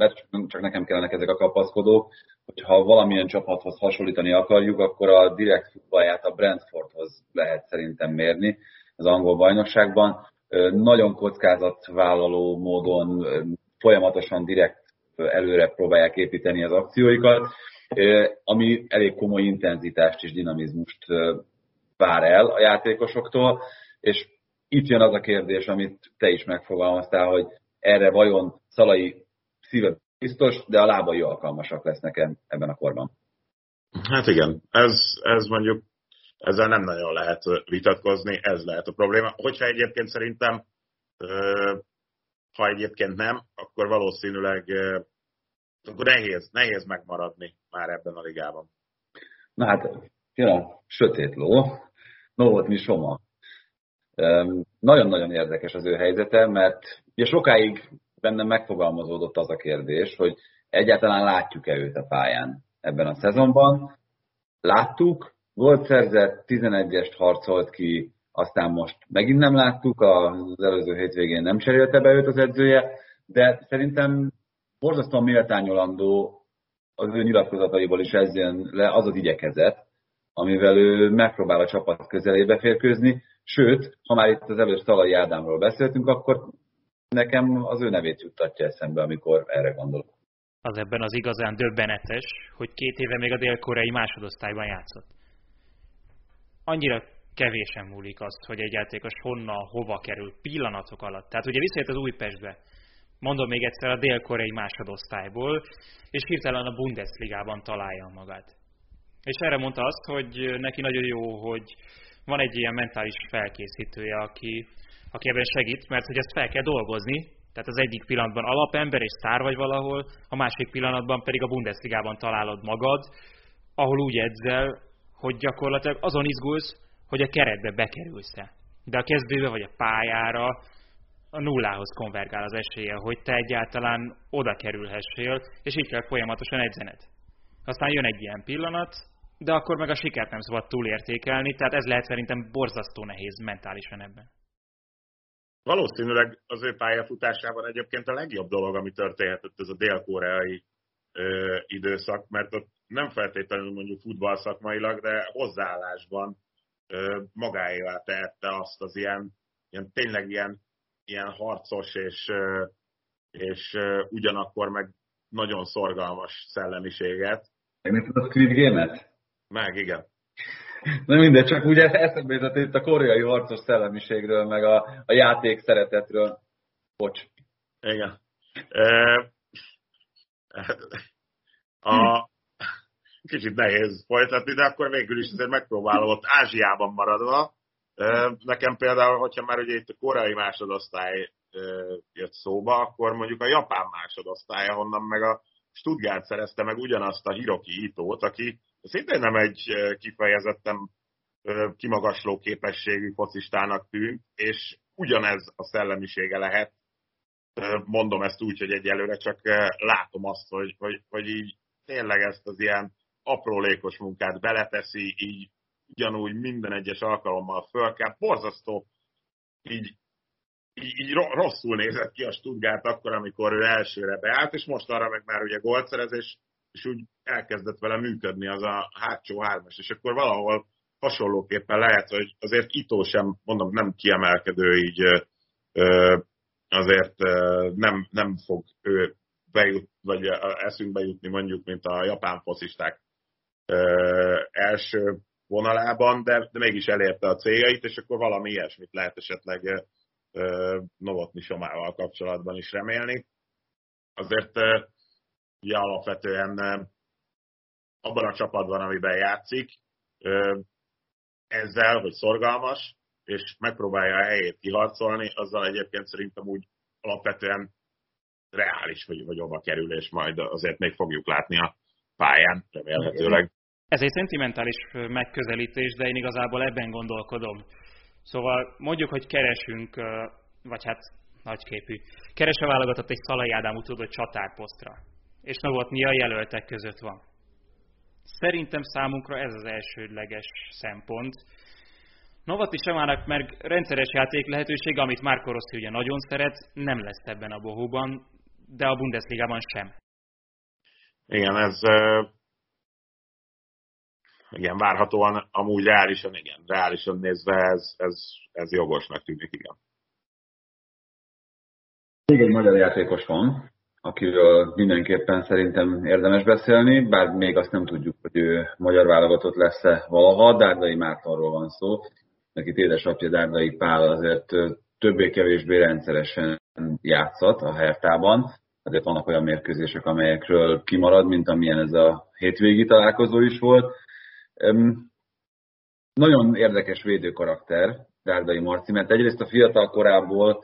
csak nekem kellenek ezek a kapaszkodók, hogyha valamilyen csapathoz hasonlítani akarjuk, akkor a direkt futballját a Brentfordhoz lehet szerintem mérni az angol bajnokságban. Nagyon kockázatvállaló módon folyamatosan direkt előre próbálják építeni az akcióikat, ami elég komoly intenzitást és dinamizmust vár el a játékosoktól, és itt jön az a kérdés, amit te is megfogalmaztál, hogy erre vajon Szalai szíve biztos, de a lábai alkalmasak lesznek ebben a korban. Hát igen, ez, ez mondjuk, ezzel nem nagyon lehet vitatkozni, ez lehet a probléma. Hogyha egyébként szerintem, ha egyébként nem, akkor valószínűleg akkor nehéz, nehéz megmaradni már ebben a ligában. Na hát, ja, sötét ló, Novotni Soma. Nagyon-nagyon érdekes az ő helyzete, mert ugye sokáig bennem megfogalmazódott az a kérdés, hogy egyáltalán látjuk-e őt a pályán ebben a szezonban. Láttuk, gólt szerzett, tizenegyest harcolt ki, aztán most megint nem láttuk, az előző hétvégén nem cserélte be őt az edzője, de szerintem borzasztóan méltányolandó az ő nyilatkozataiból is ez jön le, az az igyekezet, amivel ő megpróbál a csapat közelébe férkőzni, sőt, ha már itt az előbb Szalai Ádámról beszéltünk, akkor nekem az ő nevét juttatja eszembe, amikor erre gondolok. Az ebben az igazán döbbenetes, hogy két éve még a dél-koreai másodosztályban játszott. Annyira kevésen múlik azt, hogy egy játékos honnan, hova kerül pillanatok alatt. Tehát ugye visszajött az Újpestbe, mondom még egyszer, a dél-koreai másodosztályból, és hirtelen a Bundesligában találja magát. És erre mondta azt, hogy neki nagyon jó, hogy van egy ilyen mentális felkészítője, aki, aki ebben segít, mert hogy ezt fel kell dolgozni, tehát az egyik pillanatban alapember és sztár vagy valahol, a másik pillanatban pedig a Bundesligában találod magad, ahol úgy edzel, hogy gyakorlatilag azon izgulsz, hogy a keretbe bekerülsz-e. De a kezdőbe vagy a pályára a nullához konvergál az esélye, hogy te egyáltalán oda kerülhessél, és így kell folyamatosan edzened. Aztán jön egy ilyen pillanat, de akkor meg a sikert nem szabad túlértékelni, tehát ez lehet szerintem borzasztó nehéz mentálisan ebben. Valószínűleg az ő pályafutásában egyébként a legjobb dolog, ami történhetett, ez a dél-koreai ö, időszak, mert ott nem feltétlenül mondjuk futballszakmailag, de hozzáállásban ö, magáévá tehette azt az ilyen, ilyen tényleg ilyen, ilyen harcos és, ö, és ö, ugyanakkor meg nagyon szorgalmas szellemiséget. Megnézted a Squid Game-et? Meg, igen. Na mindegy, csak ugye eszembe jutott itt a koreai harcos szellemiségről, meg a, a játék szeretetről. Bocs. Igen. A, kicsit nehéz folytatni, de akkor végül is azért megpróbálom ott Ázsiában maradva. Nekem például, hogyha már ugye itt a koreai másodosztály jött szóba, akkor mondjuk a japán másodosztály, ahonnan meg a Stuttgart szerezte meg ugyanazt a Hiroki Itót, aki szintén nem egy kifejezetten kimagasló képességű focistának tűnt, és ugyanez a szellemisége lehet. Mondom ezt úgy, hogy egyelőre csak látom azt, hogy, hogy, hogy így tényleg ezt az ilyen aprólékos munkát beleteszi, így ugyanúgy minden egyes alkalommal föl kell. Borzasztó, így, így, így rosszul nézett ki a Stuttgart akkor, amikor ő elsőre beállt, és most arra meg már ugye gólszerezés, és úgy elkezdett vele működni az a hátsó hármas, és akkor valahol hasonlóképpen lehet, hogy azért Itō sem, mondom, nem kiemelkedő, így azért nem, nem fog ő bejut, vagy eszünkbe jutni mondjuk, mint a japán focisták első vonalában, de, de mégis elérte a céljait, és akkor valami ilyesmit lehet esetleg Novotni Somával kapcsolatban is remélni. Azért ugye alapvetően abban a csapatban, amiben játszik, ezzel, hogy szorgalmas, és megpróbálja a helyét kiharcolni, azzal egyébként szerintem úgy alapvetően reális, hogy, hogy hova kerül, és majd azért még fogjuk látni a pályán, remélhetőleg. Ez egy szentimentális megközelítés, de én igazából ebben gondolkodom. Szóval mondjuk, hogy keresünk, vagy hát nagyképű, keres a válogatott egy Szalai Ádám utódott csatárposztra, és Novotni a jelöltek között van. Szerintem számunkra ez az elsődleges szempont. Novotni Somának meg rendszeres játék lehetőség, amit Marco Rossi ugye nagyon szeret, nem lesz ebben a bohóban, de a Bundesligában sem. Igen, ez igen, várhatóan amúgy reálisan, igen, reálisan nézve ez, ez, ez jogosnak tűnik, igen. Még egy magyar játékos van, akiről mindenképpen szerintem érdemes beszélni, bár még azt nem tudjuk, hogy ő magyar válogatott lesz-e valaha. Dárdai Mártonról van szó, neki édesapja Dárdai Pál azért többé-kevésbé rendszeresen játszott a Hertában, azért vannak olyan mérkőzések, amelyekről kimarad, mint amilyen ez a hétvégi találkozó is volt. Nagyon érdekes védőkarakter Dárdai Marci, mert egyrészt a fiatal korából,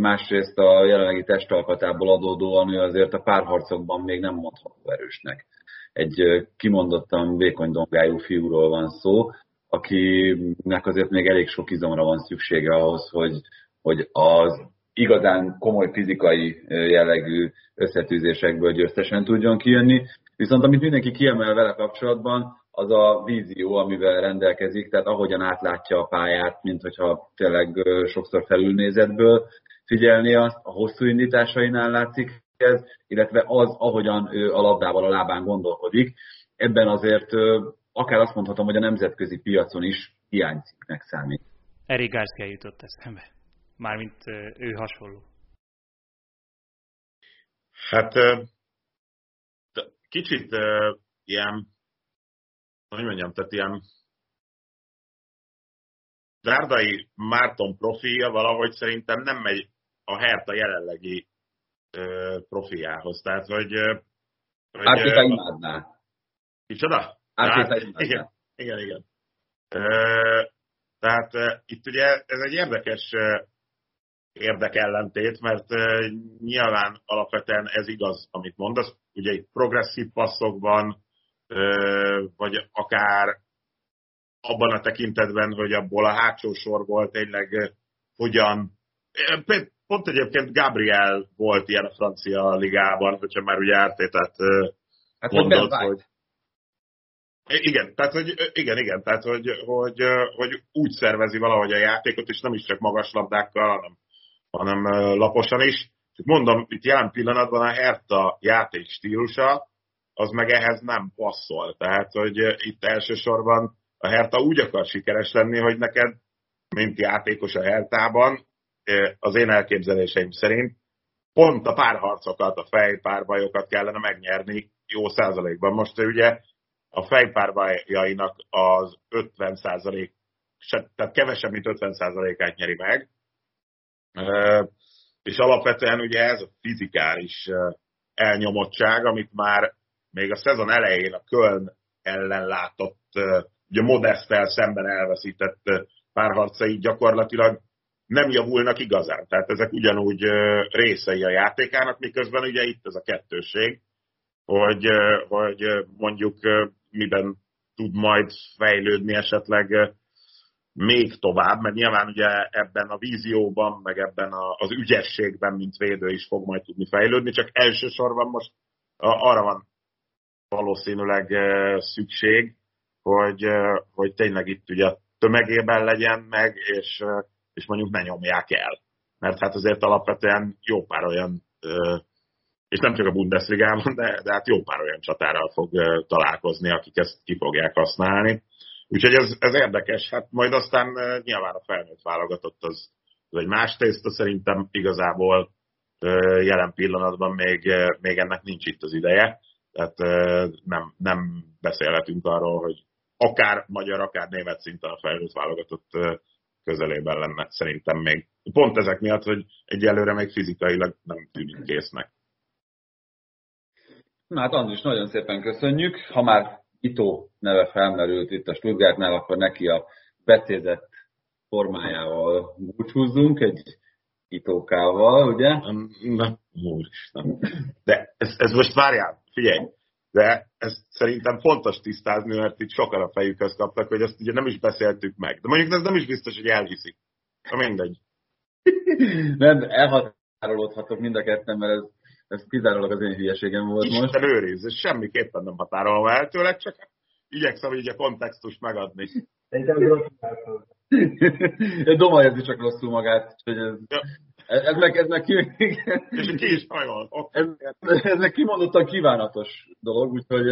másrészt a jelenlegi testalkatából adódóan ő azért a párharcokban még nem mondható erősnek. Egy kimondottan vékony dongájú fiúról van szó, akinek azért még elég sok izomra van szüksége ahhoz, hogy, hogy az igazán komoly fizikai jellegű összetűzésekből győztesen tudjon kijönni. Viszont amit mindenki kiemel vele kapcsolatban, az a vízió, amivel rendelkezik, tehát ahogyan átlátja a pályát, mint hogyha tényleg sokszor felülnézetből figyelni azt, a hosszú indításainál látszik ez, illetve az, ahogyan ő a labdával a lábán gondolkodik. Ebben azért akár azt mondhatom, hogy a nemzetközi piacon is hiánycikknek számít. Erik Garcia jutott eszembe, mármint ő hasonló. Hát kicsit ilyen, hogy mondjam, tehát ilyen Dárdai Márton profilja valahogy szerintem nem megy a Hertha jelenlegi profiához. Tehát, hogy... hogy Árpita imádná. Kicsoda? Árpita imádná. Igen, igen, igen. Tehát itt ugye ez egy érdekes érdekellentét, mert nyilván alapvetően ez igaz, amit mondasz. Ugye itt progresszív passzokban, vagy akár abban a tekintetben, hogy abból a hátsó sorból tényleg hogyan... Pont egyébként Gabriel volt ilyen a francia ligában, hogyha már ugye Ártétát hát mondott, hogy... Igen, tehát, hogy... Igen, igen, tehát hogy, hogy, hogy úgy szervezi valahogy a játékot, és nem is csak magas labdákkal, hanem, hanem laposan is. Mondom, itt jelen pillanatban a Hertha játék stílusa, az meg ehhez nem passzol. Tehát, hogy itt elsősorban a Hertha úgy akar sikeres lenni, hogy neked, mint játékos a Herthában, az én elképzeléseim szerint pont a párharcokat, a fejpárbajokat kellene megnyerni jó százalékban. Most ugye a fejpárbajainak az ötven százalék, tehát kevesebb, mint ötven százalékát nyeri meg. És alapvetően ugye ez a fizikális elnyomottság, amit már még a szezon elején a Köln ellen látott, ugye Modesttel szemben elveszített párharcai gyakorlatilag nem javulnak igazán. Tehát ezek ugyanúgy részei a játékának, miközben ugye itt ez a kettőség, hogy, hogy mondjuk miben tud majd fejlődni esetleg még tovább, mert nyilván ugye ebben a vízióban, meg ebben az ügyességben, mint védő is fog majd tudni fejlődni, csak elsősorban most arra van valószínűleg szükség, hogy, hogy tényleg itt ugye a tömegében legyen meg, és, és mondjuk ne nyomják el. Mert hát azért alapvetően jó pár olyan, és nem csak a Bundesligában, de, de hát jó pár olyan csatárral fog találkozni, akik ezt ki fogják használni. Úgyhogy ez, ez érdekes, hát majd aztán nyilván a felnőtt válogatott az, az egy más tészta, szerintem igazából jelen pillanatban még, még ennek nincs itt az ideje. Tehát nem, nem beszélhetünk arról, hogy akár magyar, akár német szinten a felnőtt válogatott közelében lenne szerintem még. Pont ezek miatt, hogy egyelőre még fizikailag nem tűnik késznek. Na hát Andris, nagyon szépen köszönjük. Ha már Itō neve felmerült itt a Stuttgartnál, akkor neki a becézett formájával búcsúzzunk, egy Itōkával, ugye? Na, úristen. De ez, ez most várjál, figyelj, de ezt szerintem fontos tisztázni, mert itt sokan a fejükhöz kaptak, hogy ezt ugye nem is beszéltük meg. De mondjuk ez nem is biztos, hogy elhiszik. Na mindegy. Nem, elhatárolódhatok mind a ketten, mert ez, ez kizárólag az én hülyeségem volt Isten most. Isten őriz, és semmiképpen nem határolva el tőled, csak igyekszem így a kontextust megadni. Szerintem rosszul. Doma érzi csak rosszul magát, hogy ez... Ja. Ez meg, ez meg, ki... ez, ez meg kimondottan kívánatos dolog, úgyhogy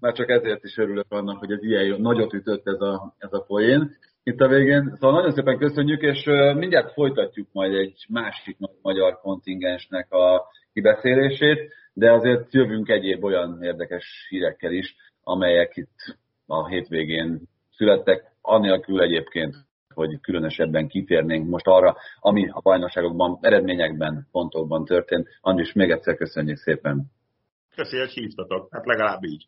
már csak ezért is örülök annak, hogy ez ilyen nagyot ütött ez a, ez a poén itt a végén. Szóval nagyon szépen köszönjük, és mindjárt folytatjuk majd egy másik magyar kontingensnek a kibeszélését, de azért jövünk egyéb olyan érdekes hírekkel is, amelyek itt a hétvégén születtek, anélkül egyébként, hogy különösebben kitérnénk most arra, ami a bajnokságokban, eredményekben, pontokban történt. Andris, még egyszer köszönjük szépen. Köszönjük, hogy hívtatok. Hát legalább így.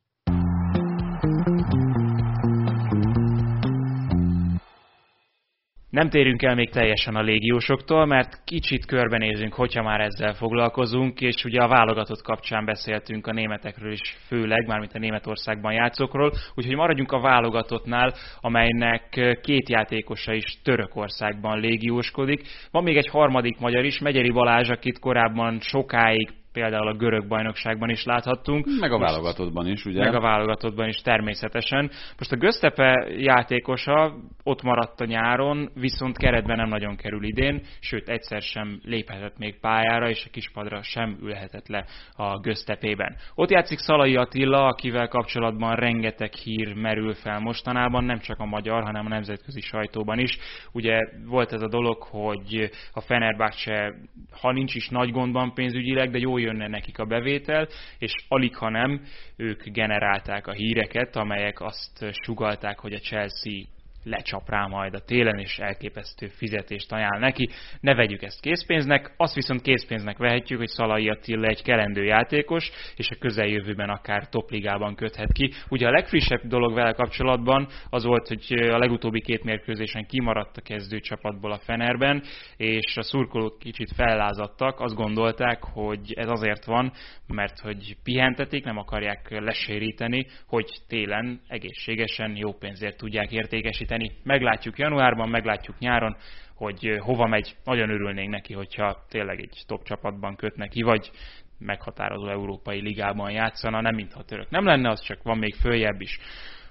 Nem térünk el még teljesen a légiósoktól, mert kicsit körbenézünk, hogyha már ezzel foglalkozunk, és ugye a válogatott kapcsán beszéltünk a németekről is főleg, mármint a Németországban játszókról, úgyhogy maradjunk a válogatottnál, amelynek két játékosa is Törökországban légióskodik. Van még egy harmadik magyar is, Megyeri Balázs, akit korábban sokáig például a görög bajnokságban is láthattunk. Meg a válogatottban is, ugye? Meg a válogatottban is, természetesen. Most a Göztepe játékosa ott maradt a nyáron, viszont keretben nem nagyon kerül idén, sőt egyszer sem léphetett még pályára, és a kispadra sem ülhetett le a Göztepében. Ott játszik Szalai Attila, akivel kapcsolatban rengeteg hír merül fel mostanában, nem csak a magyar, hanem a nemzetközi sajtóban is. Ugye volt ez a dolog, hogy a Fenerbahce, ha nincs is nagy gondban pénzügyileg, de jó jönne nekik a bevétel, és alig ha nem, ők generálták a híreket, amelyek azt sugallták, hogy a Chelsea lecsap rá majd a télen, és elképesztő fizetést ajánl neki. Ne vegyük ezt készpénznek, azt viszont készpénznek vehetjük, hogy Szalai Attila egy kelendő játékos, és a közeljövőben akár topligában köthet ki. Ugye a legfrissebb dolog vele kapcsolatban az volt, hogy a legutóbbi két mérkőzésen kimaradt a kezdőcsapatból a Fenerben, és a szurkolók kicsit fellázadtak, azt gondolták, hogy ez azért van, mert hogy pihentetik, nem akarják leséríteni, hogy télen egészségesen jó pénzért tudják értékesíteni. Meglátjuk januárban, meglátjuk nyáron, hogy hova megy. Nagyon örülnénk neki, hogyha tényleg egy top csapatban köt neki, vagy meghatározó európai ligában játszana, nem mintha török nem lenne, az csak van még följebb is.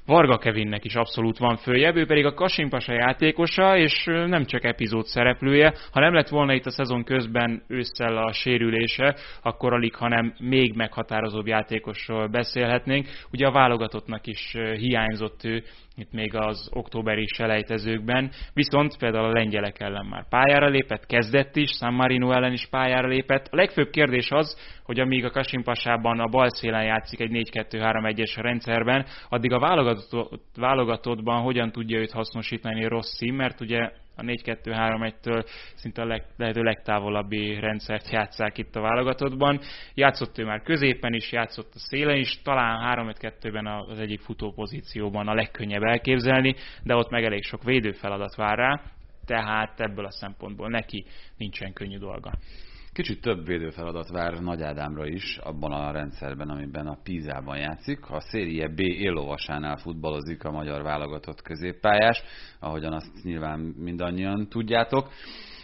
Varga Kevinnek is abszolút van följebb, ő pedig a Kasimpasa játékosa, és nem csak epizód szereplője. Ha nem lett volna itt a szezon közben ősszel a sérülése, akkor alig, hanem még meghatározóbb játékosról beszélhetnénk. Ugye a válogatottnak is hiányzott ő, itt még az októberi selejtezőkben, viszont például a lengyelek ellen már pályára lépett, kezdett is, San Marino ellen is pályára lépett. A legfőbb kérdés az, hogy amíg a Kasimpasában a bal szélen játszik egy négy kettő három egyes rendszerben, addig a válogatott, válogatottban hogyan tudja őt hasznosítani Rossi, mert ugye a négy kettő három egytől szinte a leg, lehető legtávolabbi rendszert játsszák itt a válogatottban. Játszott ő már középen is, játszott a szélen is, talán három öt kettőben az egyik futó pozícióban a legkönnyebb elképzelni, de ott meg elég sok védő feladat vár rá, tehát ebből a szempontból neki nincsen könnyű dolga. Kicsit több védőfeladat vár Nagy Ádámra is abban a rendszerben, amiben a Pízában játszik. A Serie B éllovasánál futballozik a magyar válogatott középpályás, ahogyan azt nyilván mindannyian tudjátok.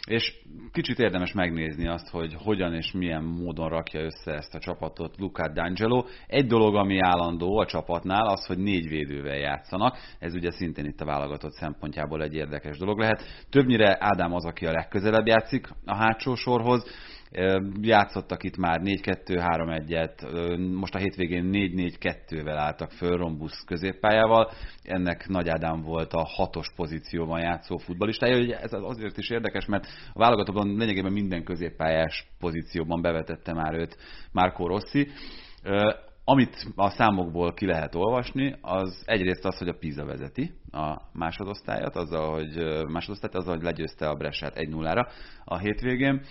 És kicsit érdemes megnézni azt, hogy hogyan és milyen módon rakja össze ezt a csapatot Luca D'Angelo. Egy dolog, ami állandó a csapatnál, az, hogy négy védővel játszanak. Ez ugye szintén itt a válogatott szempontjából egy érdekes dolog lehet. Többnyire Ádám az, aki a legközelebb játszik a hátsó sorhoz. Játszottak itt már négy kettő három egyet, most a hétvégén négy négy kettővel álltak föl Rombusz középpályával. Ennek Nagy Ádám volt a hatos pozícióban játszó futballistája. Ez azért is érdekes, mert a válogatottban lényegében minden középpályás pozícióban bevetette már őt Marco Rossi. Amit a számokból ki lehet olvasni, az egyrészt az, hogy a Pisa vezeti a másodosztályat, azzal, hogy, másodosztályt, azzal, hogy legyőzte a Bressát egy nullára a hétvégén.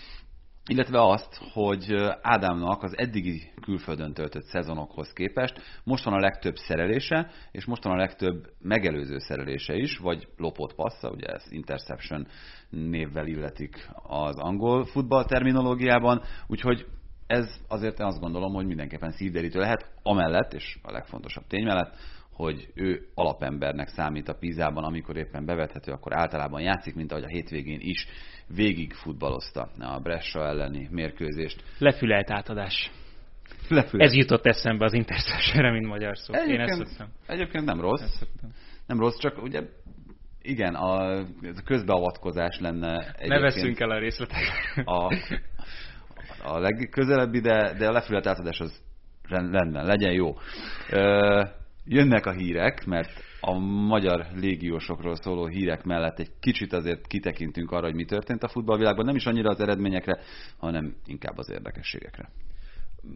Illetve azt, hogy Ádámnak az eddigi külföldön töltött szezonokhoz képest most van a legtöbb szerelése, és most van a legtöbb megelőző szerelése is, vagy lopott passza, ugye ez interception névvel illetik az angol futball terminológiában, úgyhogy ez azért én azt gondolom, hogy mindenképpen szívderítő lehet, amellett, és a legfontosabb tény mellett, hogy ő alapembernek számít a Pízában, amikor éppen bevethető, akkor általában játszik, mint ahogy a hétvégén is végig futballozta a Brescia elleni mérkőzést. Lefülelt átadás. Lefülelt. Ez jutott eszembe az interceptionre, mint magyar szó. Én ezt szoktam. Egyébként nem rossz. Nem rossz, csak ugye igen, a közbeavatkozás lenne egyébként. Ne veszünk el a részletekre. A, a legközelebbi, de, de a lefülelt átadás az rendben, legyen jó. Ö, Jönnek a hírek, mert a magyar légiósokról szóló hírek mellett egy kicsit azért kitekintünk arra, hogy mi történt a futballvilágban, nem is annyira az eredményekre, hanem inkább az érdekességekre.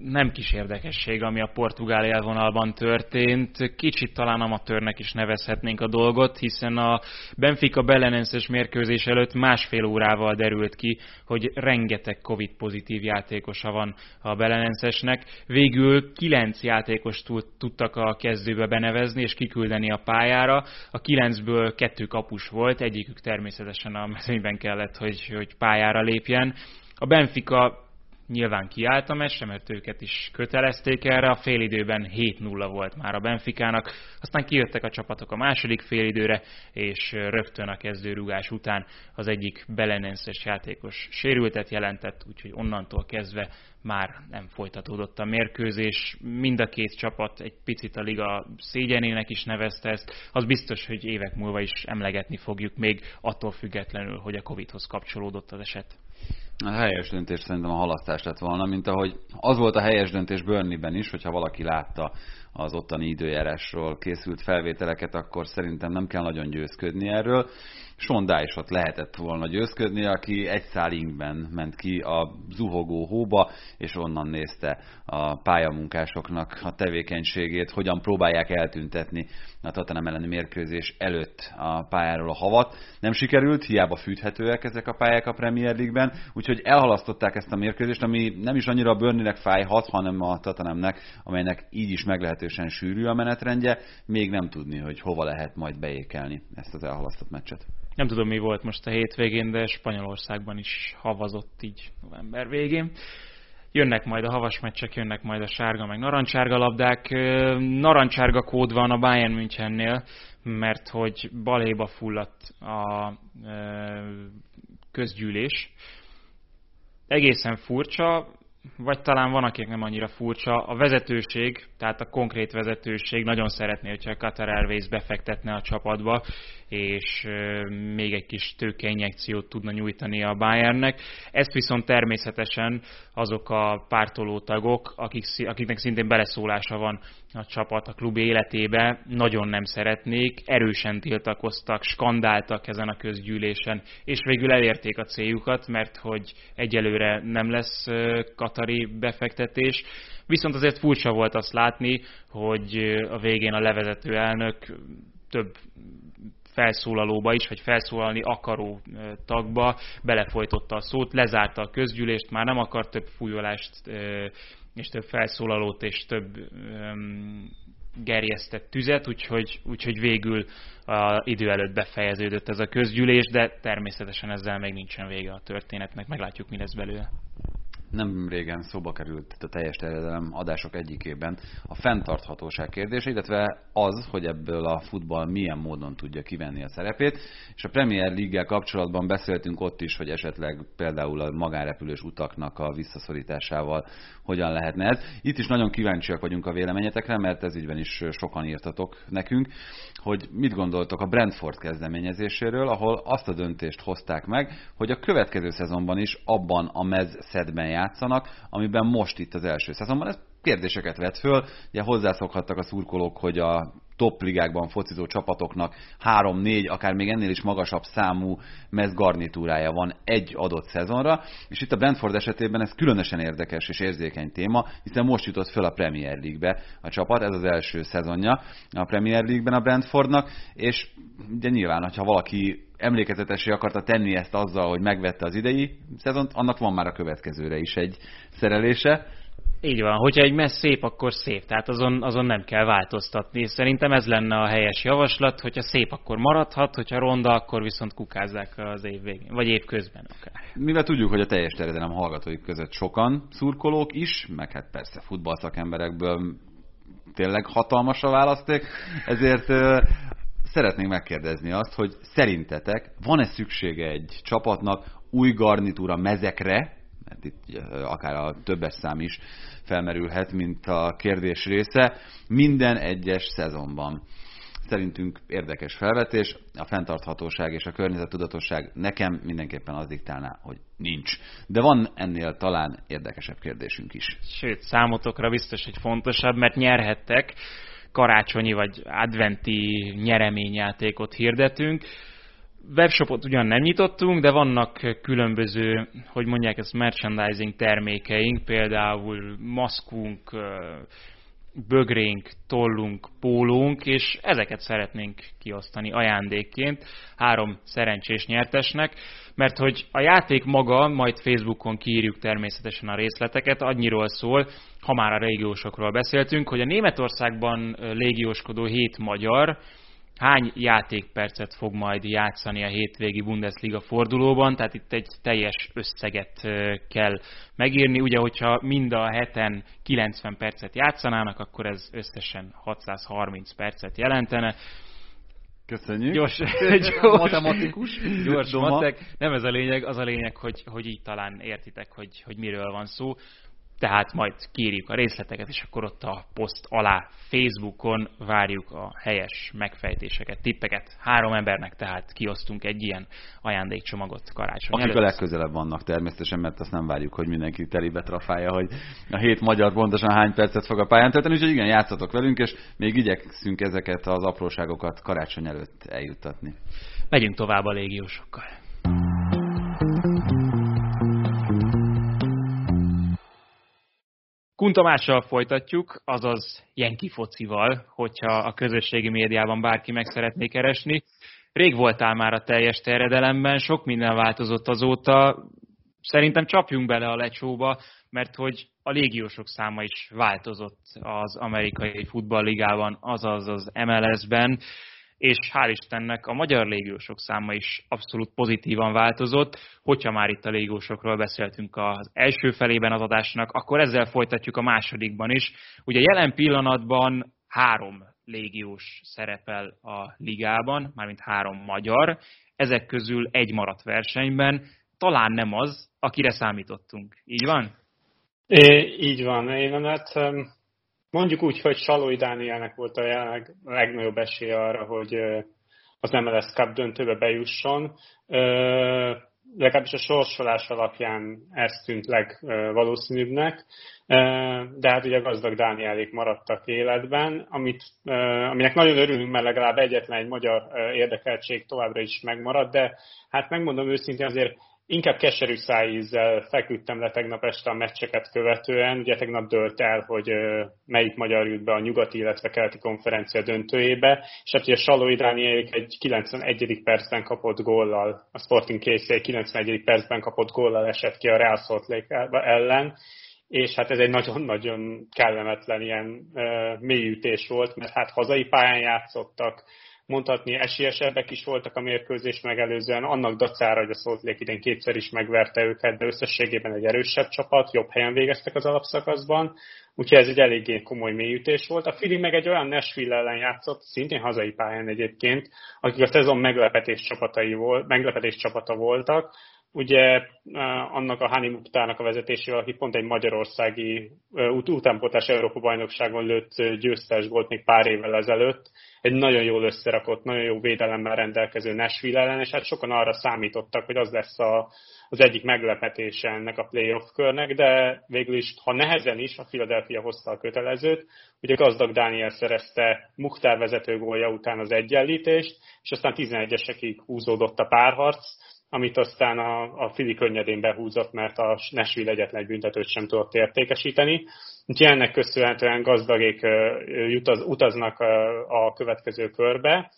nem kis érdekesség, ami a portugál élvonalban történt. Kicsit talán amatőrnek is nevezhetnénk a dolgot, hiszen a Benfica Belenenses mérkőzés előtt másfél órával derült ki, hogy rengeteg Covid-pozitív játékosa van a Belenensesnek. Végül kilenc játékost tudtak a kezdőbe benevezni és kiküldeni a pályára. A kilencből kettő kapus volt, egyikük természetesen a mezőnyben kellett, hogy, hogy pályára lépjen. A Benfica nyilván kiállt a meccsre, mert őket is kötelezték erre. A félidőben hét nulla volt már a Benficának, aztán kijöttek a csapatok a második félidőre, és rögtön a kezdőrugás után az egyik belenenses játékos sérültet jelentett, úgyhogy onnantól kezdve már nem folytatódott a mérkőzés. Mind a két csapat egy picit a liga szégyenének is nevezte ezt. Az biztos, hogy évek múlva is emlegetni fogjuk még, attól függetlenül, hogy a Covidhoz kapcsolódott az eset. A helyes döntés szerintem a halasztás lett volna, mint ahogy az volt a helyes döntés Burnleyben is, hogyha valaki látta az ottani időjárásról készült felvételeket, akkor szerintem nem kell nagyon győzködni erről. Sondá is ott lehetett volna győzködni, aki egy szál ingben ment ki a zuhogó hóba, és onnan nézte a pályamunkásoknak a tevékenységét, hogyan próbálják eltüntetni a Tottenham elleni mérkőzés előtt a pályáról a havat. Nem sikerült, hiába fűthetőek ezek a pályák a Premier League-ben, úgyhogy elhalasztották ezt a mérkőzést, ami nem is annyira a Burnleynek fájhat, hanem a Tottenhamnek, amelynek így is meglehetősen sűrű a menetrendje, még nem tudni, hogy hova lehet majd beékelni ezt az elhalasztott meccset. Nem tudom, mi volt most a hétvégén, de Spanyolországban is havazott így november végén. Jönnek majd a havas meccsek, jönnek majd a sárga, meg narancsárga labdák. Narancsárga kód van a Bayern Münchennél, mert hogy baléba fulladt a közgyűlés. Egészen furcsa, vagy talán van, akik nem annyira furcsa. A vezetőség, tehát a konkrét vezetőség nagyon szeretné, hogyha a Qatar Airways befektetne a csapatba, és még egy kis tőkeinjekciót tudna nyújtani a Bayernnek. Ezt viszont természetesen azok a pártolótagok, akik, akiknek szintén beleszólása van a csapat, a klub életébe, nagyon nem szeretnék, erősen tiltakoztak, skandáltak ezen a közgyűlésen, és végül elérték a céljukat, mert hogy egyelőre nem lesz katari befektetés. Viszont azért furcsa volt azt látni, hogy a végén a levezető elnök több felszólalóba is, vagy felszólalni akaró tagba belefolytotta a szót, lezárta a közgyűlést, már nem akar több fújolást és több felszólalót és több gerjesztett tüzet, úgyhogy, úgyhogy végül a idő előtt befejeződött ez a közgyűlés, de természetesen ezzel még nincsen vége a történetnek, meglátjuk, mi lesz belőle. Nem régen szóba került a teljes terjedelem adások egyikében a fenntarthatóság kérdése, illetve az, hogy ebből a futball milyen módon tudja kivenni a szerepét, és a Premier League-gel kapcsolatban beszéltünk ott is, hogy esetleg például a magánrepülős utaknak a visszaszorításával hogyan lehetne ez. Itt is nagyon kíváncsiak vagyunk a véleményetekre, mert ez ügyben is sokan írtatok nekünk, hogy mit gondoltok a Brentford kezdeményezéséről, ahol azt a döntést hozták meg, hogy a következő szezonban is abban a mezszedben játszanak, amiben most itt az első szezonban. Ez kérdéseket vett föl, ugye hozzászokhattak a szurkolók, hogy a top ligákban focizó csapatoknak három-négy, akár még ennél is magasabb számú mezgarnitúrája van egy adott szezonra, és itt a Brentford esetében ez különösen érdekes és érzékeny téma, hiszen most jutott föl a Premier League-be a csapat, ez az első szezonja a Premier League-ben a Brentfordnak, és ugye nyilván, hogyha valaki emlékezetessé akarta tenni ezt azzal, hogy megvette az idei szezont, annak van már a következőre is egy szerelése. Így van, hogyha egy mezz szép, akkor szép, tehát azon, azon nem kell változtatni, és szerintem ez lenne a helyes javaslat, hogyha szép, akkor maradhat, hogyha ronda, akkor viszont kukázzák az év végén, vagy év közben akár. Mivel tudjuk, hogy a teljes terjedelem hallgatóik között sokan szurkolók is, meg hát persze futballszakemberekből tényleg hatalmas a választék, ezért szeretnénk megkérdezni azt, hogy szerintetek van-e szüksége egy csapatnak új garnitúra mezekre, mert itt akár a többes szám is felmerülhet, mint a kérdés része, minden egyes szezonban. Szerintünk érdekes felvetés, a fenntarthatóság és a környezettudatosság nekem mindenképpen az diktálná, hogy nincs. De van ennél talán érdekesebb kérdésünk is. Sőt, számotokra biztos, hogy fontosabb, mert nyerhettek, karácsonyi vagy adventi nyereményjátékot hirdetünk. webshopot ugyan nem nyitottunk, de vannak különböző, hogy mondják ezt, merchandising termékeink, például maszkunk, bögrénk, tollunk, pólónk, és ezeket szeretnénk kiosztani ajándékként három szerencsés nyertesnek, mert hogy a játék maga, majd Facebookon kiírjuk természetesen a részleteket, annyiról szól, ha már a légiósokról beszéltünk, hogy a Németországban légióskodó hét magyar hány játékpercet fog majd játszani a hétvégi Bundesliga fordulóban, tehát itt egy teljes összeget kell megírni. Ugye, hogyha mind a heten kilencven percet játszanának, akkor ez összesen hatszázharminc percet jelentene. Köszönjük. Gyors, gyors matematikus. Gyors matek. Nem ez a lényeg, az a lényeg, hogy, hogy így talán értitek, hogy, hogy miről van szó. Tehát majd kérjük a részleteket, és akkor ott a poszt alá Facebookon várjuk a helyes megfejtéseket, tippeket. Három embernek tehát kiosztunk egy ilyen ajándékcsomagot karácsony előtt. Akik a legközelebb vannak természetesen, mert azt nem várjuk, hogy mindenki telébe trafálja, hogy a hét magyar pontosan hány percet fog a pályán tölteni, úgyhogy igen, játszatok velünk, és még igyekszünk ezeket az apróságokat karácsony előtt eljuttatni. Megyünk tovább a légiósokkal. Kuntamással folytatjuk, azaz Jenki focival, hogyha a közösségi médiában bárki meg szeretné keresni. Rég voltál már a teljes terjedelemben, sok minden változott azóta. Szerintem csapjunk bele a lecsóba, mert hogy a légiósok száma is változott az amerikai futballligában, azaz az em el es-ben, és hál' Istennek a magyar légiósok száma is abszolút pozitívan változott. Hogyha már itt a légiósokról beszéltünk az első felében az adásnak, akkor ezzel folytatjuk a másodikban is. Ugye jelen pillanatban három légiós szerepel a ligában, mármint három magyar, ezek közül egy maradt versenyben, talán nem az, akire számítottunk. Így van? É, így van, én hát... Mondjuk úgy, hogy Sallói Dánielnek volt a legnagyobb esély arra, hogy az em el es Cup döntőbe bejusson. Legalábbis a sorsolás alapján ez tűnt legvalószínűbbnek, de hát ugye a Gazdag Dánielék maradtak életben, amit, aminek nagyon örülünk, mert legalább egyetlen egy magyar érdekeltség továbbra is megmaradt, de hát megmondom őszintén, azért inkább keserű szájízzel feküdtem le tegnap este a meccseket követően. Ugye tegnap dölt el, hogy melyik magyar jut be a nyugati, illetve keleti konferencia döntőjébe, és hát ugye Sallói Dánielék egy kilencvenegyedik percben kapott góllal, a Sporting K C kilencvenegyedik percben kapott góllal esett ki a Real Salt Lake ellen, és hát ez egy nagyon-nagyon kellemetlen ilyen uh, mélyütés volt, mert hát hazai pályán játszottak, mondhatni esélyesebbek is voltak a mérkőzés megelőzően, annak dacára, hogy a Salt Lake idén kétszer is megverte őket, de összességében egy erősebb csapat, jobb helyen végeztek az alapszakaszban, úgyhogy ez egy eléggé komoly mélyütés volt. A Philly meg egy olyan Nashville ellen játszott, szintén hazai pályán egyébként, akik a szezon meglepetés, csapatai volt, meglepetés csapata voltak. Ugye annak a Hani Muktának a vezetésével, aki pont egy magyarországi utánpótlás Európa-bajnokságon lőtt győztes gólt még pár évvel ezelőtt, egy nagyon jól összerakott, nagyon jó védelemmel rendelkező Nashville ellen, és hát sokan arra számítottak, hogy az lesz a, az egyik meglepetése ennek a playoff körnek, de végül is, ha nehezen is, a Philadelphia hozta a kötelezőt, ugye Gazdag Dániel szerezte Muktár vezető gólja után az egyenlítést, és aztán tizenegyesekig húzódott a párharc, amit aztán a, a Fili könnyedén behúzott, mert a Nashville egyetlen egy büntetőt sem tudott értékesíteni. Úgyhogy ennek köszönhetően Gazdagék utaz, utaznak a következő körbe,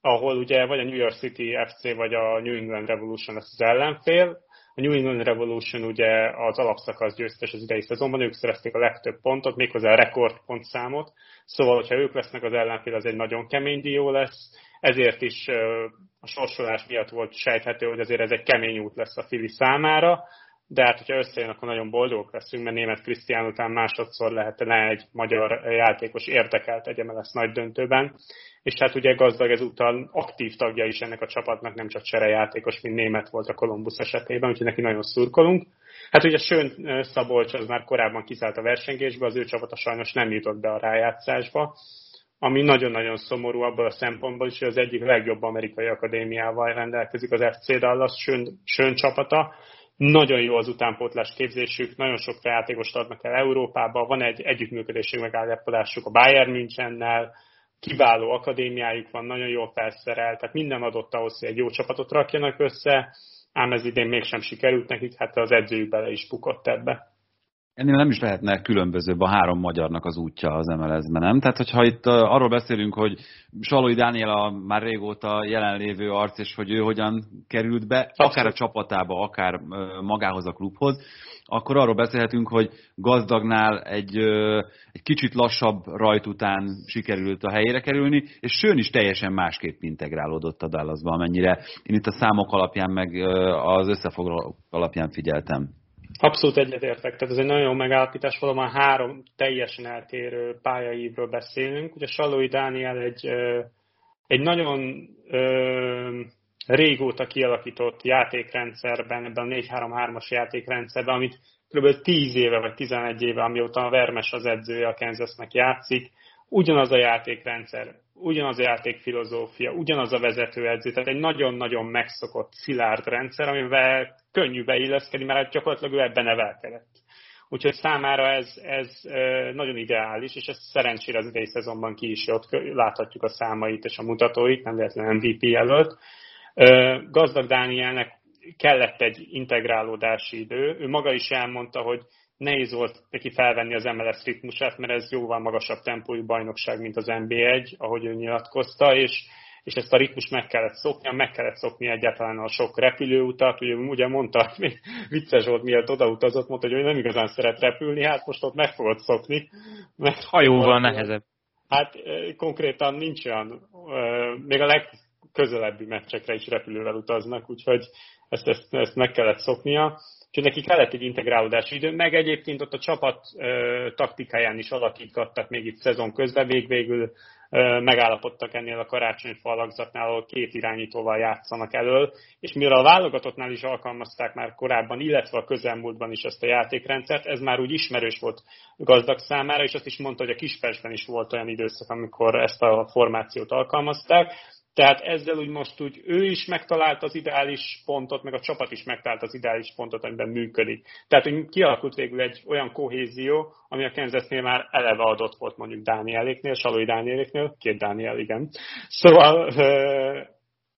ahol ugye vagy a New York City ef cé, vagy a New England Revolution lesz az ellenfél. A New England Revolution ugye az alapszakasz győztes az idei szezonban, ők szerezték a legtöbb pontot, méghozzá a rekordpontszámot. Szóval, hogyha ők lesznek az ellenfél, az egy nagyon kemény dió lesz. Ezért is a sorsolás miatt volt sejthető, hogy azért ez egy kemény út lesz a Fili számára, de hát, hogyha összejön, akkor nagyon boldogok leszünk, mert német Krisztián után másodszor lehetne egy magyar játékos érdekelt egy em el es nagy döntőben, és hát ugye Gazdag ezúttal aktív tagja is ennek a csapatnak, nem csak cserejátékos, mint német volt a Kolumbusz esetében, úgyhogy neki nagyon szurkolunk. Hát ugye Sőn Szabolcs az már korábban kiszállt a versengésbe, az ő csapata sajnos nem jutott be a rájátszásba, ami nagyon-nagyon szomorú abból a szempontból is, hogy az egyik legjobb amerikai akadémiával rendelkezik az ef cé Dallas Sön, Sön csapata. Nagyon jó az utánpótlás képzésük, nagyon sok játékost adnak el Európába, van egy együttműködési megállapodásuk a Bayern Münchennel, kiváló akadémiájuk van, nagyon jól felszerelt, tehát minden adott ahhoz, hogy egy jó csapatot rakjanak össze, ám ez idén mégsem sikerült nekik, hát az edzőjük bele is bukott ebbe. Ennél nem is lehetne különbözőbb a három magyarnak az útja az em el es-ben, nem? Tehát, hogyha itt arról beszélünk, hogy Sallói Dániel a már régóta jelenlévő arc, és hogy ő hogyan került be, Abszett. akár a csapatába, akár magához a klubhoz, akkor arról beszélhetünk, hogy Gazdagnál egy, egy kicsit lassabb rajt után sikerült a helyére kerülni, és Sőn is teljesen másképp integrálódott a Dallasba, amennyire én itt a számok alapján, meg az összefoglaló alapján figyeltem. Abszolút egyetértek, tehát ez egy nagyon jó megállapítás, valóban három teljesen eltérő pályaívről beszélünk. Ugye Sallói Dániel egy, egy nagyon ö, régóta kialakított játékrendszerben, ebben a négy három három-as játékrendszerben, amit kb. tíz éve vagy tizenegy éve, amióta a Vermes az edzője a Kansasnek játszik, ugyanaz a játékrendszer, ugyanaz a játékfilozófia, ugyanaz a vezetőedző, tehát egy nagyon-nagyon megszokott, szilárd rendszer, amivel könnyű beilleszkedni, mert gyakorlatilag ő ebben nevelkedett. Úgyhogy számára ez, ez nagyon ideális, és ez szerencsére az idei szezonban ki is jött, láthatjuk a számait és a mutatóit, nem véletlenül em vé pé jelölt. Gazdag Dánielnek kellett egy integrálódási idő, ő maga is elmondta, hogy nehéz volt neki felvenni az em el es ritmusát, mert ez jóval magasabb tempójú bajnokság, mint az en bé egy, ahogy ő nyilatkozta, és, és ezt a ritmus meg kellett szoknia, meg kellett szoknia egyáltalán a sok repülőutat. Ugye, ugye mondta, még vicces volt, miért odautazott, mondta, hogy ő nem igazán szeret repülni, hát most ott meg fogod szokni. Mert hajóval nehezebb. Hát konkrétan nincs olyan, még a legközelebbi meccsekre is repülővel utaznak, úgyhogy ezt, ezt, ezt meg kellett szoknia. Úgyhogy neki kellett egy integrálódási idő, meg egyébként ott a csapat ö, taktikáján is alakítgattak még itt szezon közben, végül ö, megállapodtak ennél a karácsonyfa alakzatnál, ahol két irányítóval játszanak elől, és mivel a válogatottnál is alkalmazták már korábban, illetve a közelmúltban is ezt a játékrendszert, ez már úgy ismerős volt Gazdag számára, és azt is mondta, hogy a Kispestben is volt olyan időszak, amikor ezt a formációt alkalmazták. Tehát ezzel úgy most úgy ő is megtalálta az ideális pontot, meg a csapat is megtalálta az ideális pontot, amiben működik. Tehát, hogy kialakult végül egy olyan kohézió, ami a Kansasnél már eleve adott volt, mondjuk Dánieléknél, Sallói Dánieléknél, két Dániel, igen. Szóval